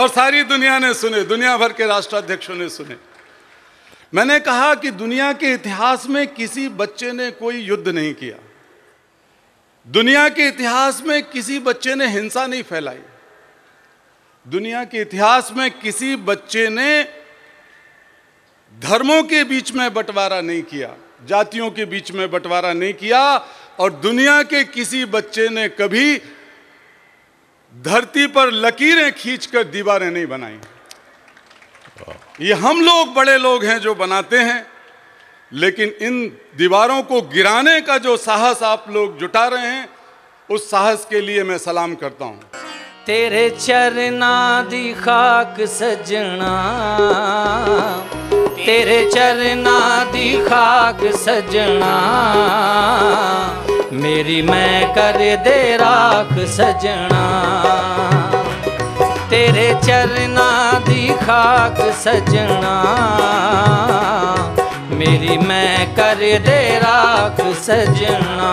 और सारी दुनिया ने सुने, दुनिया भर के राष्ट्राध्यक्षों ने सुने। मैंने कहा कि दुनिया के इतिहास में किसी बच्चे ने कोई युद्ध नहीं किया, दुनिया के इतिहास में किसी बच्चे ने हिंसा नहीं फैलाई, दुनिया के इतिहास में किसी बच्चे ने धर्मों के बीच में बंटवारा नहीं किया, जातियों के बीच में बंटवारा नहीं किया, और दुनिया के किसी बच्चे ने कभी धरती पर लकीरें खींचकर दीवारें नहीं बनाई। ये हम लोग बड़े लोग हैं जो बनाते हैं, लेकिन इन दीवारों को गिराने का जो साहस आप लोग जुटा रहे हैं, उस साहस के लिए मैं सलाम करता हूँ। तेरे चरना दी खाक सजना, तेरे चरना दी खाक सजना, मेरी मैं कर दे राख सजना। तेरे चरना दी खाक सजना, मेरी मैं कर दे राख सजना।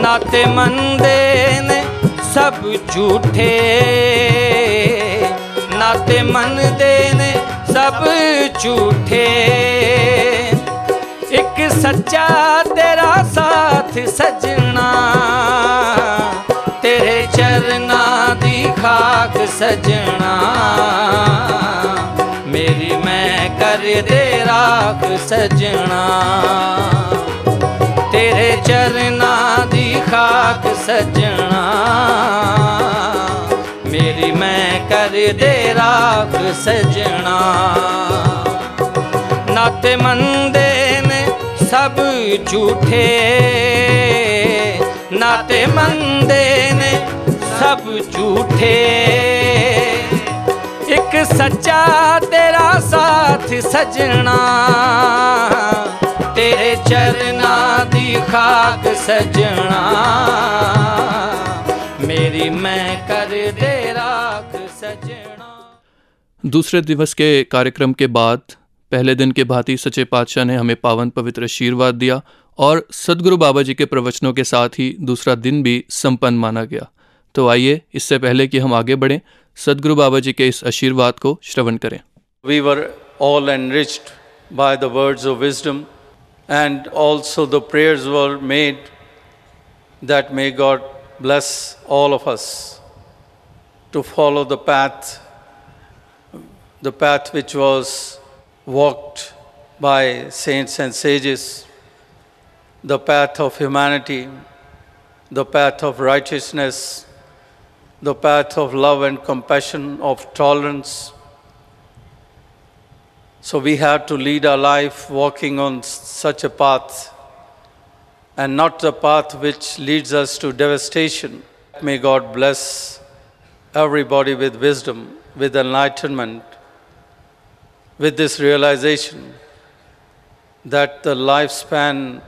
नाते मंदे ने सब झूठे, नाते मंदे ने सब झूठे, एक सच्चा तेरा साथ सजना। तेरे चरना दी खाक सजना, मेरी मैं कर दे राख सजना। तेरे चरना दी खाक सजना, मेरी मैं कर दे राख सजना। नाते मंदे ने सब झूठे, नाते मंदे ने सब झूठे, एक सच्चा तेरा साथ सजना। तेरे चरना दी खाक सजना, मेरी मैं कर दे राख सजना। दूसरे दिवस के कार्यक्रम के बाद पहले दिन के भांति सच्चे पातशाह ने हमें पावन पवित्र आशीर्वाद दिया और सदगुरु बाबा जी के प्रवचनों के साथ ही दूसरा दिन भी संपन्न माना गया। तो आइए, इससे पहले कि हम आगे बढ़ें, सदगुरु बाबा जी के इस आशीर्वाद को श्रवण करें। We were all enriched by the words of wisdom and also the prayers were made that may God bless all of us to follow the path the path which was walked by saints and sages, the path of humanity, the path of righteousness, the path of love and compassion, of tolerance. So we have to lead our life walking on such a path, and not the path which leads us to devastation. May God bless everybody with wisdom, with enlightenment, with this realization that the lifespan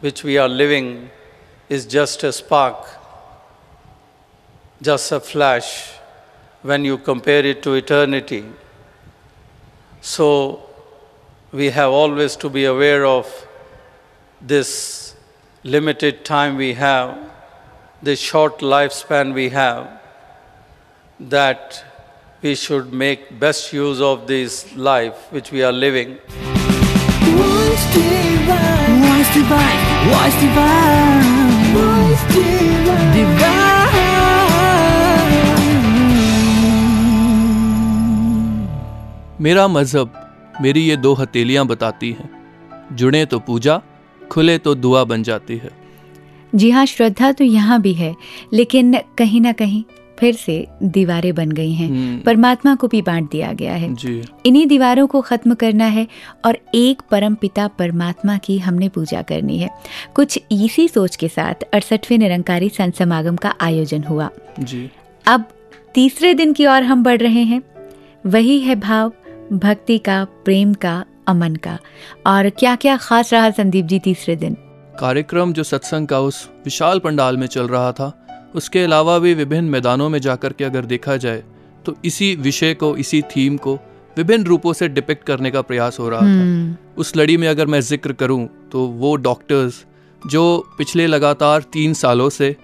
which we are living is just a spark, just a flash when you compare it to eternity. So we have always to be aware of this limited time we have, this short lifespan we have, that we should make best use of this life which we are living. Voice Divine, Voice Divine, Voice Divine, Voice Divine, Divine। मेरा मजहब मेरी ये दो हथेलियां बताती हैं, जुड़े तो पूजा, खुले तो दुआ बन जाती है। जी हाँ, श्रद्धा तो यहाँ भी है, लेकिन कहीं ना कहीं फिर से दीवारें बन गई हैं। परमात्मा को भी बांट दिया गया है, इन्हीं दीवारों को खत्म करना है और एक परम पिता परमात्मा की हमने पूजा करनी है। कुछ इसी सोच के साथ 68वें निरंकारी संत समागम का आयोजन हुआ जी। अब तीसरे दिन की ओर हम बढ़ रहे हैं। वही है भाव भक्ति का, प्रेम का, अमन का। और क्या क्या खास रहा संदीप जी तीसरे दिन? कार्यक्रम जो सत्संग का उस विशाल पंडाल में चल रहा था, उसके अलावा भी विभिन्न मैदानों में जाकर के अगर देखा जाए तो इसी विषय को, इसी थीम को विभिन्न रूपों से डिपिक्ट करने का प्रयास हो रहा था। उस लड़ी में अगर मैं जिक्र करूं तो वो डॉक्टर्स जो पिछले लगातार 3 सालों से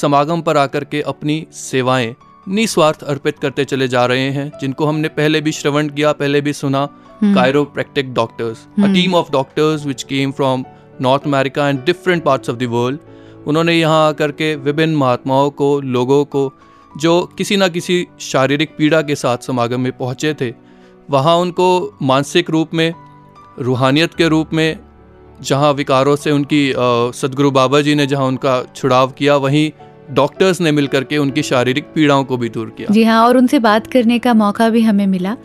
समागम पर आकर के अपनी सेवाएं निस्वार्थ अर्पित करते चले जा रहे हैं, जिनको हमने पहले भी श्रवण किया, पहले भी सुना। Chiropractic doctors, a team of doctors which came from North America and different parts of the world. उन्होंने यहाँ आकर के विभिन्न महात्माओं को, लोगों को जो किसी ना किसी शारीरिक पीड़ा के साथ समागम में पहुँचे थे, वहाँ उनको मानसिक रूप में, रूहानियत के रूप में, जहाँ विकारों से उनकी सदगुरु बाबा जी ने जहाँ उनका छुड़ाव किया, वहीं डॉक्टर्स ने मिलकर के उनकी शारीरिक पीड़ाओं को भी दूर किया। जी हाँ, और उनसे बात करने का मौका भी हमें मिला।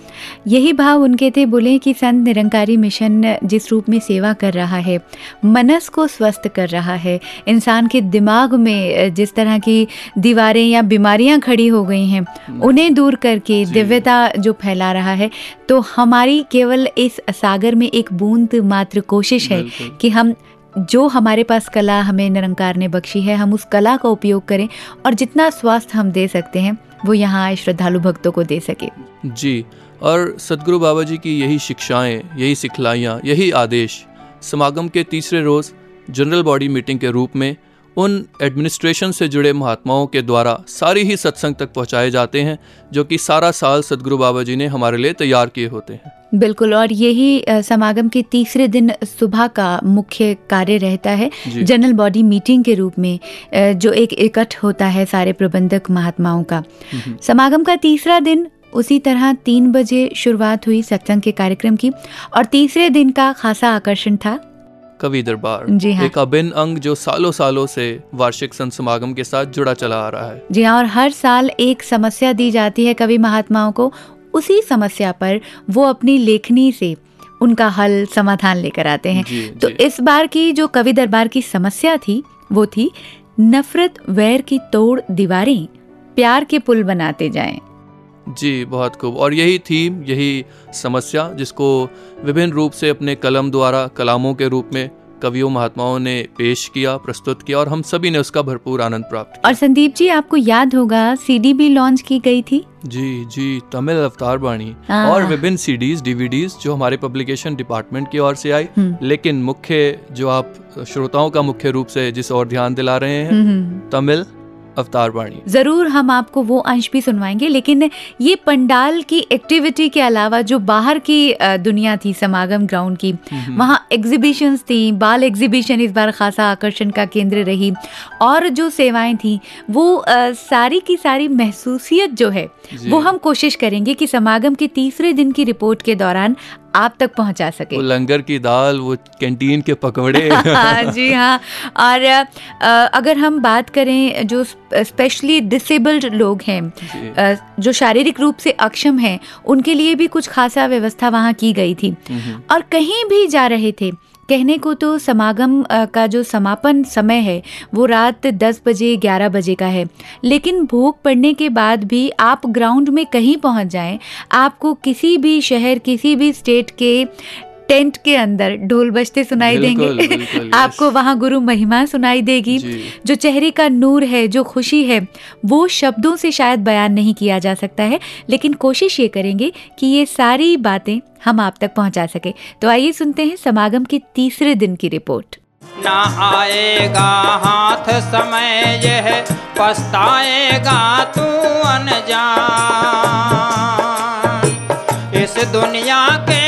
यही भाव उनके थे। बोले कि संत निरंकारी मिशन जिस रूप में सेवा कर रहा है, मनस को स्वस्थ कर रहा है, इंसान के दिमाग में जिस तरह की दीवारें या बीमारियां खड़ी हो गई हैं उन्हें दूर करके दिव्यता जो फैला रहा है, तो हमारी केवल इस सागर में एक बूंद मात्र कोशिश है कि हम जो हमारे पास कला हमें निरंकार ने बख्शी है, हम उस कला का उपयोग करें और जितना स्वास्थ्य हम दे सकते हैं वो यहाँ आए श्रद्धालु भक्तों को दे सके। जी, और सदगुरु बाबा जी की यही शिक्षाएं, यही सिखलाइयाँ, यही आदेश समागम के तीसरे रोज़ जनरल बॉडी मीटिंग के रूप में उन एडमिनिस्ट्रेशन से जुड़े महात्माओं के द्वारा सारी ही सत्संग तक पहुँचाए जाते हैं, जो कि सारा साल सदगुरु बाबा जी ने हमारे लिए तैयार किए होते हैं। बिल्कुल, और यही समागम के तीसरे दिन सुबह का मुख्य कार्य रहता है, जनरल बॉडी मीटिंग के रूप में जो एक इकट्ठ होता है सारे प्रबंधक महात्माओं का। समागम का तीसरा दिन उसी तरह 3 बजे शुरुआत हुई सत्संग के कार्यक्रम की, और तीसरे दिन का खासा आकर्षण था कवि दरबार। जी हाँ, एक अभिन्न अंग जो सालों सालों से वार्षिक संत समागम के साथ जुड़ा चला आ रहा है। जी हाँ, और हर साल एक समस्या दी जाती है कवि महात्माओं को, उसी समस्या पर वो अपनी लेखनी से उनका हल, समाधान लेकर आते हैं। तो इस बार की जो कवि दरबार की समस्या थी वो थी नफरत वैर की तोड़ दीवारें, प्यार के पुल बनाते जाएं। जी, बहुत खूब। और यही थीम, यही समस्या जिसको विभिन्न रूप से अपने कलम द्वारा, कलामों के रूप में कवियों महात्माओं ने पेश किया, प्रस्तुत किया, और हम सभी ने उसका भरपूर आनंद प्राप्त किया। और संदीप जी आपको याद होगा सीडी भी लॉन्च की गई थी। जी जी, तमिल अवतार वाणी और विभिन्न सीडीज, डीवीडीज जो हमारे पब्लिकेशन डिपार्टमेंट की ओर से आई। लेकिन मुख्य जो आप श्रोताओं का मुख्य रूप से जिस ओर ध्यान दिला रहे हैं, तमिल अवतार वाणी। जरूर हम आपको वो अंश भी सुनवाएंगे, लेकिन ये पंडाल की एक्टिविटी के अलावा जो बाहर की दुनिया थी समागम ग्राउंड की, वहाँ एग्जीबिशंस थी, बाल एग्जीबिशन इस बार खासा आकर्षण का केंद्र रही, और जो सेवाएं थी वो सारी की सारी महसूसियत जो है वो हम कोशिश करेंगे कि समागम के तीसरे दिन की रिपोर्ट के दौरान आप तक पहुंचा सके। वो लंगर की दाल, वो कैंटीन के पकौड़े जी हाँ। और अगर हम बात करें जो स्पेशली डिसेबल्ड लोग हैं, जो शारीरिक रूप से अक्षम हैं, उनके लिए भी कुछ खासा व्यवस्था वहाँ की गई थी। और कहीं भी जा रहे थे, कहने को तो समागम का जो समापन समय है वो रात 10 बजे 11 बजे का है, लेकिन भोग पड़ने के बाद भी आप ग्राउंड में कहीं पहुंच जाएं, आपको किसी भी शहर किसी भी स्टेट के टेंट के अंदर ढोल बजते सुनाई देंगे। बिल्कुल, आपको वहाँ गुरु महिमा सुनाई देगी। जो चेहरे का नूर है, जो खुशी है, वो शब्दों से शायद बयान नहीं किया जा सकता है, लेकिन कोशिश ये करेंगे कि ये सारी बातें हम आप तक पहुँचा सके। तो आइए सुनते हैं समागम के तीसरे दिन की रिपोर्ट। ना आएगा हाथ समय यह, पछताएगा तू अनजान, इस दुनिया के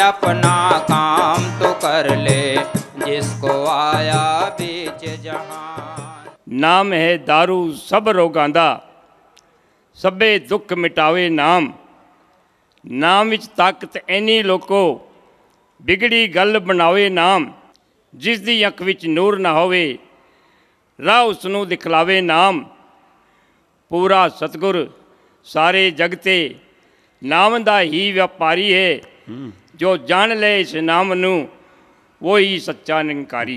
अपना काम तो कर ले जिसको आया बीच जहां। नाम है दारू सब रोगांदा, सबे दुख मिटावे नाम। नाम विच ताकत ऐनी लोको, बिगड़ी गल बनावे नाम। जिस दी अख विच नूर ना होवे, राह उसनू दिखलावे नाम। पूरा सतगुर सारे जगते, नाम दा ही व्यापारी है। जो जान ले इस नाम नू, वो ही सच्चा निरंकारी।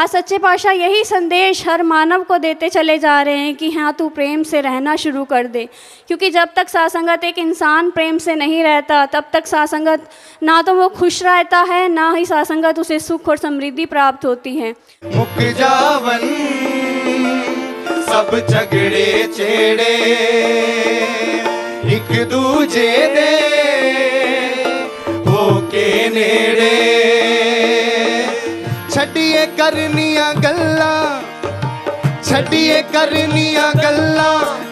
आज सच्चे पातशाह यही संदेश हर मानव को देते चले जा रहे हैं कि हाँ तू प्रेम से रहना शुरू कर दे, क्योंकि जब तक सासंगत एक इंसान प्रेम से नहीं रहता, तब तक सासंगत ना तो वो खुश रहता है, ना ही सासंगत उसे सुख और समृद्धि प्राप्त होती है। मुक जावन सब झगड़े छेड़े, एक दूजे दे होके नेड़े, छड़िए करनिया गल्ला, छड़िए करनिया गल्ला,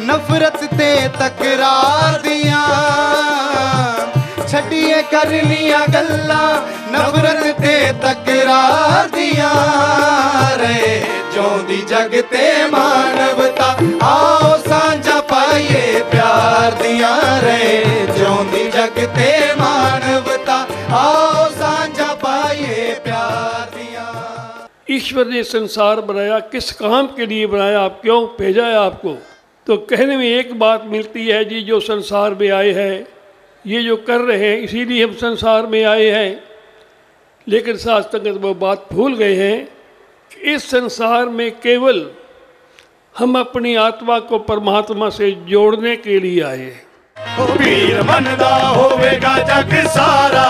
नफरत ते तकरार दिया, छड़िए करनिया गल्ला, नफरत ते तकरार दिया रे। जोंदी जगते मानवता, आओ सांझा पाइए प्यार दिया रे। जोंदी जगते मानवता, आओ सांझा पाइए प्यार। ईश्वर ने संसार बनाया, किस काम के लिए बनाया, आप क्यों भेजा है आपको? तो कहने में एक बात मिलती है जी, जो संसार में आए हैं, ये जो कर रहे हैं, इसीलिए हम संसार में आए हैं। लेकिन साधक वो बात भूल गए हैं कि इस संसार में केवल हम अपनी आत्मा को परमात्मा से जोड़ने के लिए आए हैं। पीर मनदा होवेगा जग सारा,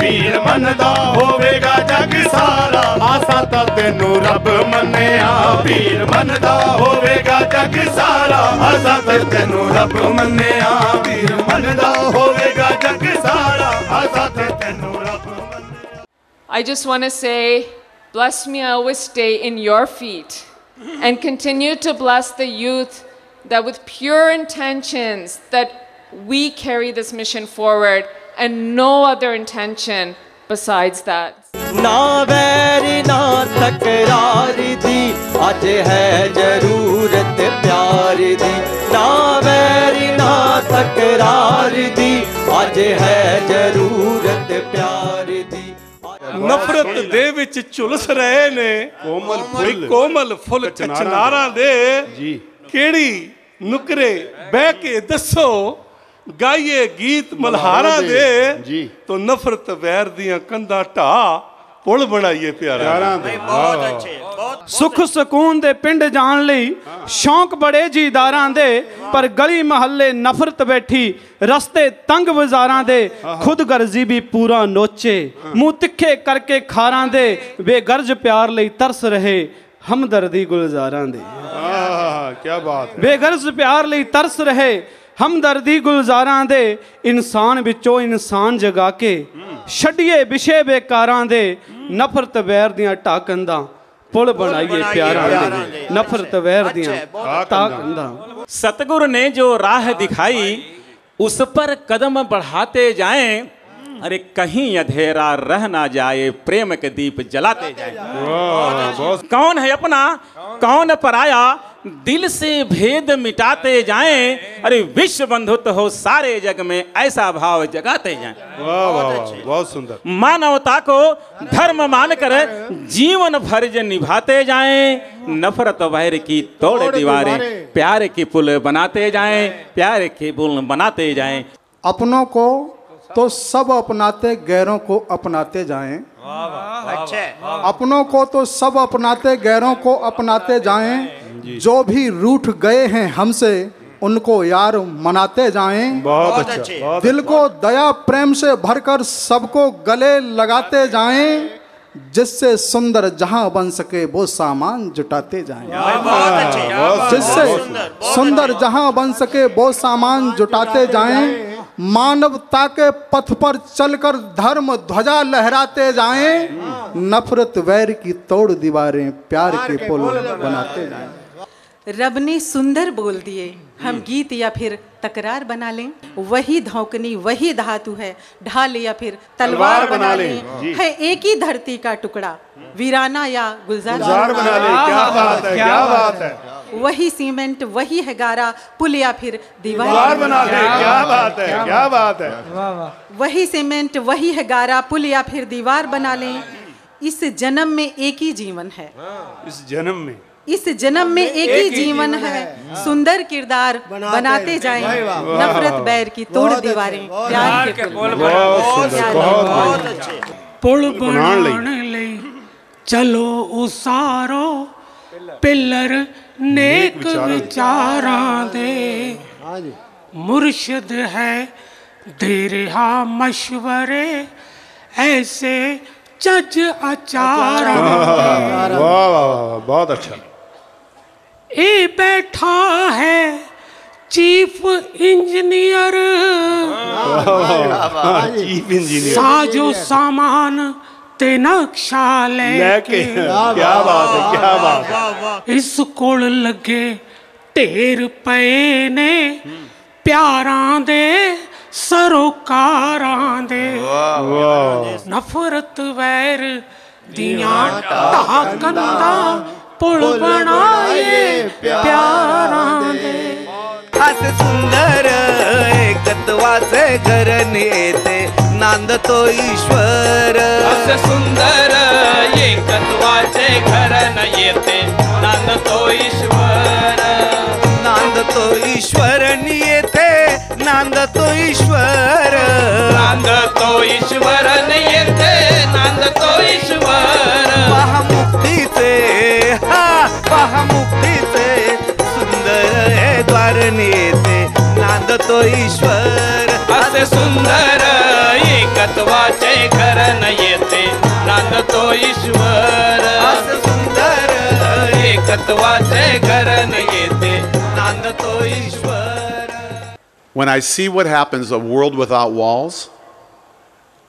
पीर मनदा होवेगा जग सारा, आसा ता तेनू रब मन्निया। पीर मनदा होवेगा जग सारा, आसा ता तेनू रब मन्निया। पीर मनदा होवेगा जग सारा, आसा ता तेनू रब मन्निया। I just want to say, bless me, I always stay in your feet and continue to bless the youth, that with pure intentions that we carry this mission forward and no other intention besides that. Na vairi na takrar di, aaj hai zarurat pyar di. Na vairi na takrar di, aaj hai zarurat pyar di. Nafrat de vich chuls rahe ne, komal phul chanara de. जी केड़ी नुकरे बह के दसो गाइए गीत मल्हारा दे जी, तो नफरत वैर दिया कंधा ढा पुल बनाइए प्यारा। सुख सुकून दे पिंड जान लई शौक बड़े जी दारां दे, पर गली महल्ले नफरत बैठी रस्ते तंग बाजारां दे। खुद गर्जी भी पूरा नोचे मुँह तिखे करके खारां दे, बेगर्ज प्यार लई तरस रहे हमदर्दी गुलजारां दे। क्या बात है। बेगर्ज प्यार लई तरस रहे हमदर्दी गुलजारां दे, इंसान विचों इंसान जगा के छड्डिए विशे बेकारां दे। नफरत वैर दियां टाकंदा पुल बनाइए प्यारां दे, नफरत वैर दियां टाकंदा। सतगुरु ने जो राह दिखाई उस पर कदम बढ़ाते जाएं, अरे कहीं अंधेरा रह ना जाए, प्रेम के दीप जलाते जाएं। कौन है अपना कौन पराया, दिल से भेद मिटाते जाएं, अरे विश्व बंधुत्व हो सारे जग में, ऐसा भाव जगाते जाएं। वाह बहुत सुंदर। मानवता को धर्म मानकर जीवन भर निभाते जाएं, नफरत वैर की तोड़ दीवारें, प्यार की पुल बनाते जाएं, प्यार की पुल बनाते जाएं। अपनों को तो सब अपनाते गैरों को अपनाते जाएं। अच्छे। अपनों को तो सब अपनाते गैरों को अपनाते जाएं। जो भी रूठ गए हैं हमसे उनको यार मनाते जाएं। बहुत अच्छे। दिल को दया प्रेम से भरकर सबको गले लगाते जाएं, जिससे सुंदर जहां बन सके वो सामान जुटाते जाएं। जिससे सुंदर जहां बन सके वो सामान जुटाते जाएं। मानवता के पथ पर चलकर धर्म ध्वजा लहराते जाएं, नफरत वैर की तोड़ दीवारें, प्यार के पुल बनाते जाएं। रब ने सुंदर बोल दिए, हम गीत या फिर तकरार बना लें, वही धौकनी वही धातु है, ढाल या फिर तलवार बना लें, है एक ही धरती का टुकड़ा, वीराना या गुलजार बना लें। क्या बात है, क्या बात है। वही सीमेंट वही है गारा, पुल या फिर दीवार बना दे। क्या बात है, क्या बात है। वही सीमेंट वही है गारा, पुल या फिर दीवार बना लें। इस जन्म में एक ही जीवन है, इस जन्म में एक ही जीवन है, सुंदर किरदार बनाते जाएं, नफरत बैर की तोड़ दीवारें, प्यार के पुल बनाने ले चलो उसारो, पिलर नेक विचारां दे। मुर्शिद है दे रहा मशवरे, ऐसे जज अचारां दे। वाह वाह बहुत अच्छा। ये बैठा है चीफ इंजीनियर, साजो सामान ते नक्शा लेके। क्या बात है, क्या बात है। इस कोल लगे ढेर पे ने, प्यारां दे सरोकारां दे। नफरत वैर दियां ताकंदा, पुल बनाए प्यारां दे। खास सुंदर एकत्वा से घर नेते, नांद तो ईश्वर। असे सुंदर एकत्वाचे घरन येते, नांद तो ईश्वर। नांद तो ईश्वर येते, नांद तो ईश्वर। नांद तो ईश्वर येते, नांद तो ईश्वर। पहा मुक्तीचे, हा पहा मुक्तीचे, सुंदर द्वार येते, नांद तो ईश्वर। असे सुंदर एकत्वाचे घरन येते, नांद तो ईश्वर। असे सुंदर एकत्वाचे घरन येते, नांद तो ईश्वर। When I see what happens, a world without walls,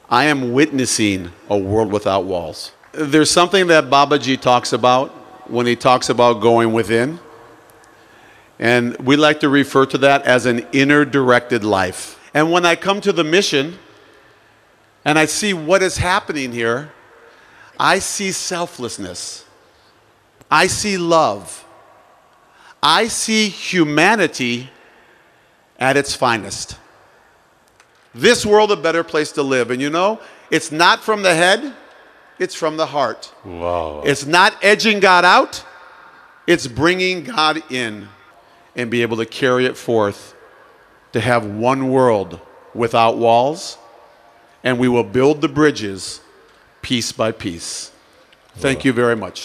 I am witnessing a world without walls. There's something that Babaji talks about when he talks about going within, and we like to refer to that as an inner directed life. And when I come to the mission and I see what is happening here, I see selflessness. I see love. I see humanity at its finest. This world a better place to live. And you know, it's not from the head, it's from the heart. Wow. It's not edging God out, it's bringing God in and be able to carry it forth to have one world without walls, and we will build the bridges piece by piece. Thank you very much.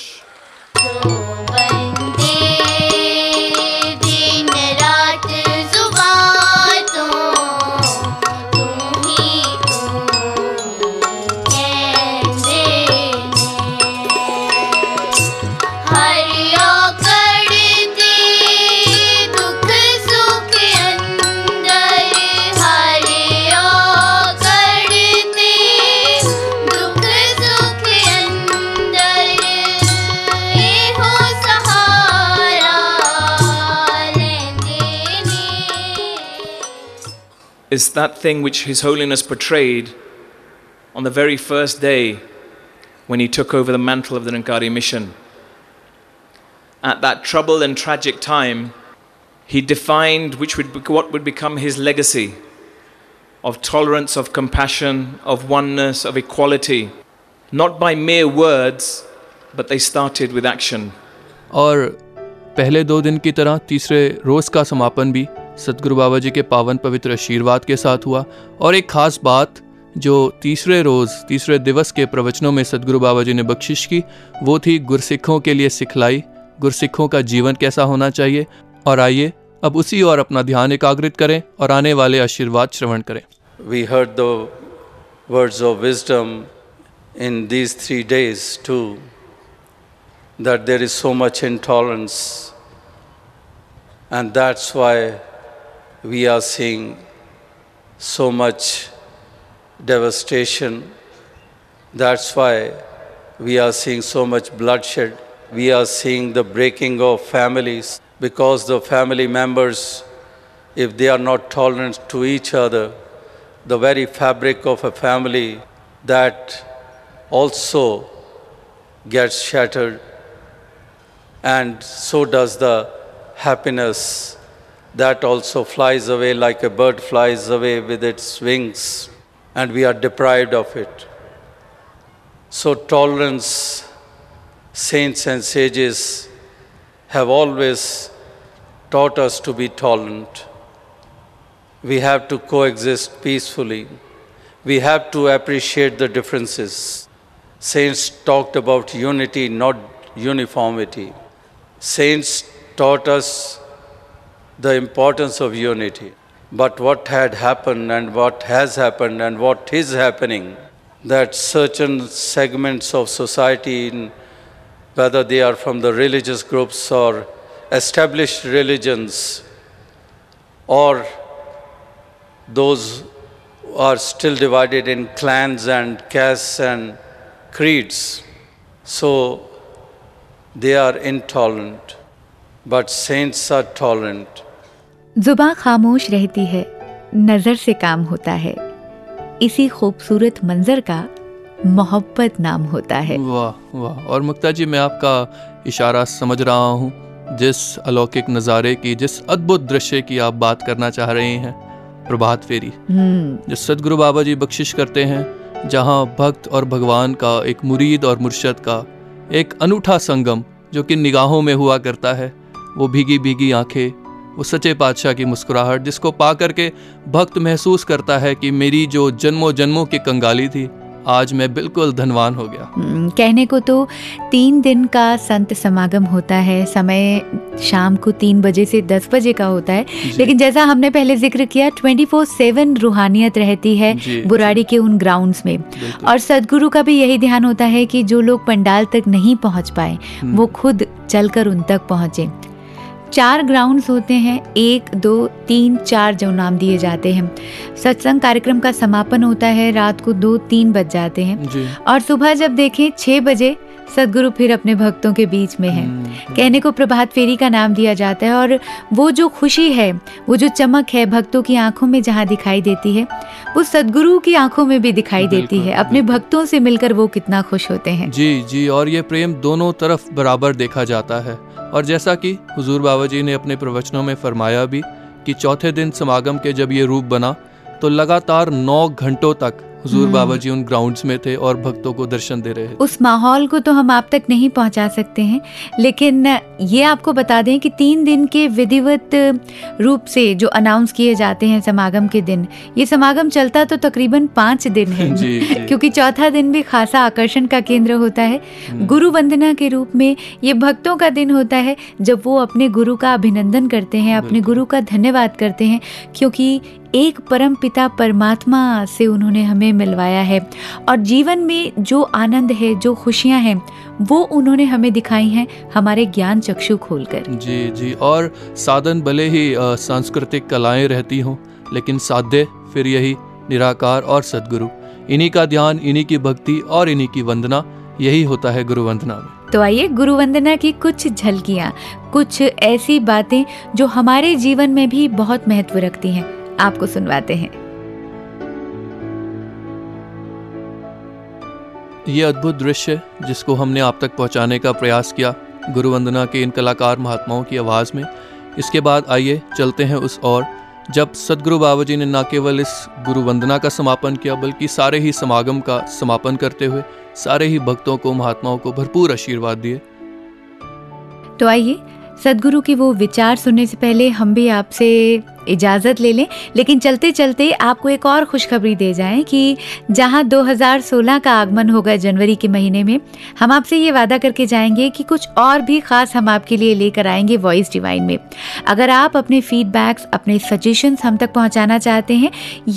Is that thing which His Holiness portrayed on the very first day when he took over the mantle of the Nirankarī Mission. At that troubled and tragic time, he defined what would become his legacy of tolerance, of compassion, of oneness, of equality, not by mere words, but they started with action. और पहले दो दिन की तरह तीसरे रोज का समापन भी सतगुरु बाबा जी के पावन पवित्र आशीर्वाद के साथ हुआ। और एक खास बात जो तीसरे रोज़ तीसरे दिवस के प्रवचनों में सतगुरु बाबा जी ने बख्शिश की वो थी गुरसिखों के लिए सिखलाई, गुरसिखों का जीवन कैसा होना चाहिए। और आइए अब उसी और अपना ध्यान एकाग्रित करें और आने वाले आशीर्वाद श्रवण करें। We heard the words of wisdom in these three days to that there is so much intolerance and that's why we are seeing so much devastation. That's why we are seeing so much bloodshed. We are seeing the breaking of families because the family members, if they are not tolerant to each other, the very fabric of a family, that also gets shattered, and so does the happiness. That also flies away like a bird flies away with its wings, and we are deprived of it. So tolerance, saints and sages have always taught us to be tolerant. We have to coexist peacefully. We have to appreciate the differences. Saints talked about unity, not uniformity. Saints taught us the importance of unity. But what had happened and what has happened and what is happening, that certain segments of society, whether they are from the religious groups or established religions, or those who are still divided in clans and castes and creeds, so they are intolerant. But saints are tolerant. जुबां खामोश रहती है, नजर से काम होता है, इसी खूबसूरत मंजर का मोहब्बत नाम होता है। वाह वाह। और मुक्ता जी, मैं आपका इशारा समझ रहा हूँ। जिस अलौकिक नज़ारे की, जिस अद्भुत दृश्य की आप बात करना चाह रहे हैं, प्रभात फेरी जो सतगुरु बाबा जी बख्शिश करते हैं, जहाँ भक्त और भगवान का, एक मुरीद और मुर्शद का एक अनूठा संगम जो कि निगाहों में हुआ करता है। वो भीगी भीगी आंखें, वो सच्चे पातशाह की मुस्कुराहट, जिसको पा करके भक्त महसूस करता है कि मेरी जो जन्मों जन्मों की कंगाली थी, आज मैं बिल्कुल धनवान हो गया। कहने को तो 3 दिन का संत समागम होता है, समय शाम को 3 बजे से 10 बजे का होता है, लेकिन जैसा हमने पहले जिक्र किया 24/7 रूहानियत रहती है बुराड़ी के उन ग्राउंड्स में। और सदगुरु का भी यही ध्यान होता है कि जो लोग पंडाल तक नहीं पहुंच पाए वो खुद चलकर उन तक पहुंचे। 4 ग्राउंड्स होते हैं, 1, 2, 3, 4 जो नाम दिए जाते हैं। सत्संग कार्यक्रम का समापन होता है रात को 2-3 बज जाते हैं, और सुबह जब देखें 6 बजे सदगुरु फिर अपने भक्तों के बीच में हैं। कहने को प्रभात फेरी का नाम दिया जाता है, और वो जो खुशी है, वो जो चमक है भक्तों की आंखों में जहाँ दिखाई देती है, वो सदगुरु की आंखों में भी दिखाई देती है। अपने भक्तों से मिलकर वो कितना खुश होते हैं। जी जी। और ये प्रेम दोनों तरफ बराबर देखा जाता है। और जैसा कि हुजूर बाबा जी ने अपने प्रवचनों में फरमाया भी कि चौथे दिन समागम के जब ये रूप बना तो लगातार 9 घंटों तक हुजूर बाबा जी उन ग्राउंड्स में थे और भक्तों को दर्शन दे रहे थे। उस माहौल को तो हम आप तक नहीं पहुंचा सकते हैं, लेकिन ये आपको बता दें कि 3 दिन के विधिवत रूप से जो अनाउंस किए जाते हैं समागम के दिन, ये समागम चलता तो तकरीबन 5 दिन है जी। क्योंकि चौथा दिन भी खासा आकर्षण का केंद्र होता है। गुरु वंदना के रूप में ये भक्तों का दिन होता है जब वो अपने गुरु का अभिनंदन करते हैं, अपने गुरु का धन्यवाद करते हैं, क्योंकि एक परम पिता परमात्मा से उन्होंने हमें मिलवाया है और जीवन में जो आनंद है, जो खुशियां हैं, वो उन्होंने हमें दिखाई हैं हमारे ज्ञान चक्षु खोलकर। जी जी। और साधन भले ही सांस्कृतिक कलाएं रहती हों, लेकिन साधे फिर यही निराकार और सद्गुरु, इन्हीं का ध्यान, इन्हीं की भक्ति और इन्हीं की वंदना, यही होता है गुरु वंदना में। तो आइए गुरु वंदना की कुछ झलकियाँ, कुछ ऐसी बातें जो हमारे जीवन में भी बहुत महत्व रखती हैं, आपको सुनवाते हैं। ये अद्भुत दृश्य जिसको हमने आप तक पहुंचाने का प्रयास किया गुरु वंदना के इन कलाकार महात्माओं की आवाज में। इसके बाद आइए चलते हैं उस ओर जब सदगुरु बाबा जी ने न केवल इस गुरु वंदना का समापन किया बल्कि सारे ही समागम का समापन करते हुए सारे ही भक्तों को, महात्माओं को भरपूर आशीर्वाद दिए। तो आइए सदगुरु के वो विचार सुनने से पहले हम भी आपसे इजाज़त ले लें, लेकिन चलते चलते आपको एक और खुशखबरी दे जाएं कि जहां 2016 का आगमन होगा जनवरी के महीने में, हम आपसे ये वादा करके जाएंगे कि कुछ और भी ख़ास हम आपके लिए लेकर आएंगे वॉइस डिवाइन में। अगर आप अपने फीडबैक्स, अपने सजेशंस हम तक पहुंचाना चाहते हैं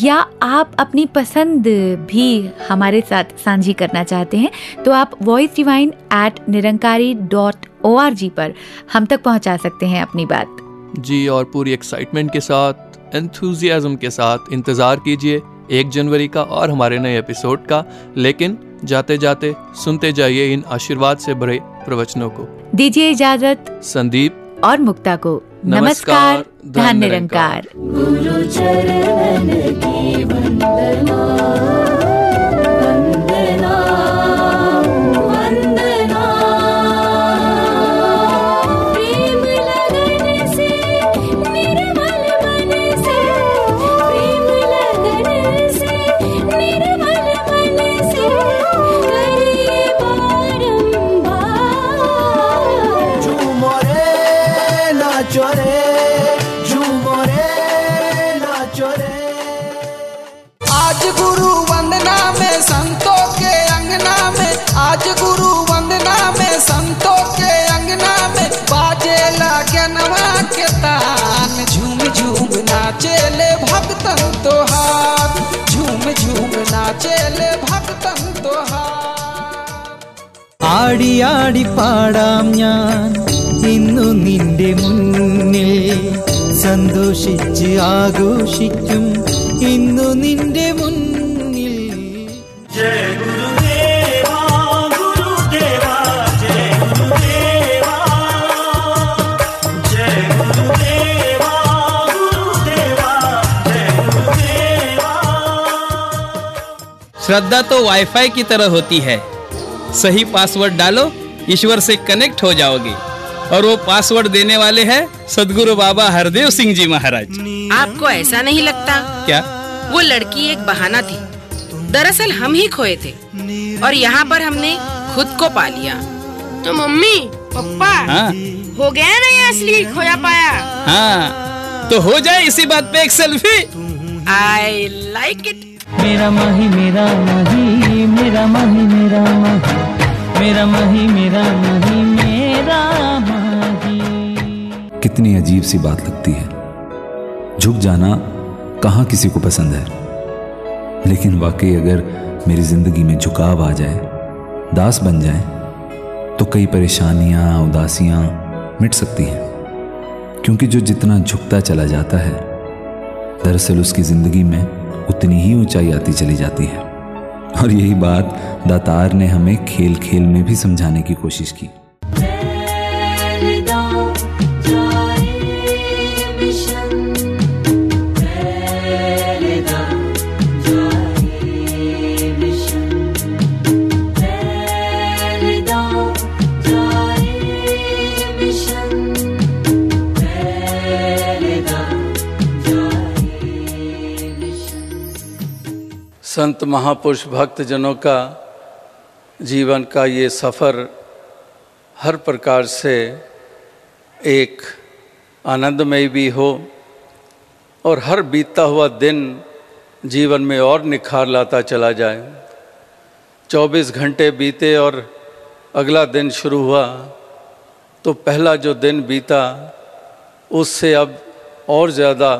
या आप अपनी पसंद भी हमारे साथ साझी करना चाहते हैं तो आप voicedivine@niranकारी.org पर हम तक पहुँचा सकते हैं अपनी बात जी। और पूरी एक्साइटमेंट के साथ, एंथुजियाज्म के साथ इंतज़ार कीजिए 1 जनवरी का और हमारे नए एपिसोड का। लेकिन जाते जाते सुनते जाइए इन आशीर्वाद से भरे प्रवचनों को। दीजिए इजाजत संदीप और मुक्ता को। नमस्कार। धन निरंकार। गुरु चरण की वंदना। ആടി ആടി പാടാം ഞാൻ ഇന്നു നിന്റെ മുന്നിൽ, സന്തോഷിച്ച് ആഘോഷിക്കും ഇന്നു നിന്റെ മുന്നിൽ। ജയ ഗുരുദേവാ ഗുരുദേവാ ജയ ഗുരുദേവാ ജയ ഗുരുദേവാ ഗുരുദേവാ ജയ ഗുരുദേവാ। श्रद्धा तो वाईफाई की तरह होती है, सही पासवर्ड डालो, ईश्वर से कनेक्ट हो जाओगे। और वो पासवर्ड देने वाले हैं सदगुरु बाबा हरदेव सिंह जी महाराज। आपको ऐसा नहीं लगता क्या? वो लड़की एक बहाना थी, दरअसल हम ही खोए थे और यहाँ पर हमने खुद को पा लिया। तो मम्मी पापा हो गया ना ये असली खोया पाया? हाँ, तो हो जाए इसी बात पे एक सेल्फी। I like it. मेरा माही मेरा माही मेरा माही मेरा माही मेरा माही मेरा माही मेरा माही। कितनी अजीब सी बात लगती है, झुक जाना कहाँ किसी को पसंद है, लेकिन वाकई अगर मेरी जिंदगी में झुकाव आ जाए, दास बन जाए, तो कई परेशानियाँ, उदासियाँ मिट सकती हैं। क्योंकि जो जितना झुकता चला जाता है, दरअसल उसकी ज़िंदगी में उतनी ही ऊंचाई आती चली जाती है। और यही बात दातार ने हमें खेल खेल में भी समझाने की कोशिश की। संत महापुरुष भक्तजनों का जीवन का ये सफ़र हर प्रकार से एक आनंदमय भी हो और हर बीतता हुआ दिन जीवन में और निखार लाता चला जाए। 24 घंटे बीते और अगला दिन शुरू हुआ तो पहला जो दिन बीता उससे अब और ज़्यादा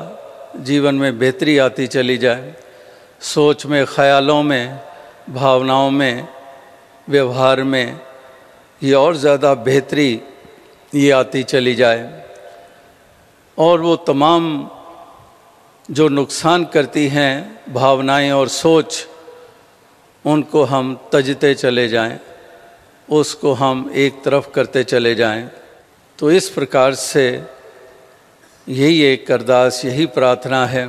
जीवन में बेहतरी आती चली जाए। सोच में, ख्यालों में, भावनाओं में, व्यवहार में ये और ज़्यादा बेहतरी ये आती चली जाए और वो तमाम जो नुकसान करती हैं भावनाएं और सोच उनको हम तजते चले जाएं, उसको हम एक तरफ करते चले जाएं। तो इस प्रकार से यही एक अरदास, यही प्रार्थना है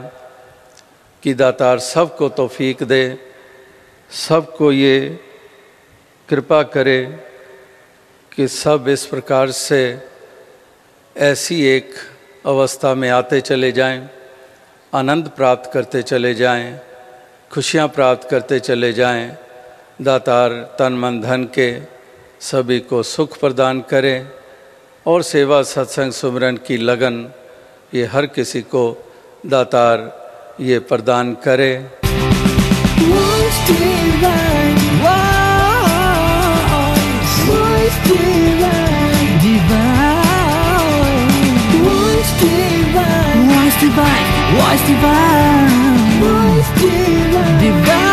कि दातार सबको तौफीक दे, सबको ये कृपा करे कि सब इस प्रकार से ऐसी एक अवस्था में आते चले जाएं, आनंद प्राप्त करते चले जाएं, खुशियां प्राप्त करते चले जाएं। दातार तन मन धन के सभी को सुख प्रदान करे और सेवा सत्संग सुमरन की लगन ये हर किसी को दातार ये प्रदान करे। Voice Divine.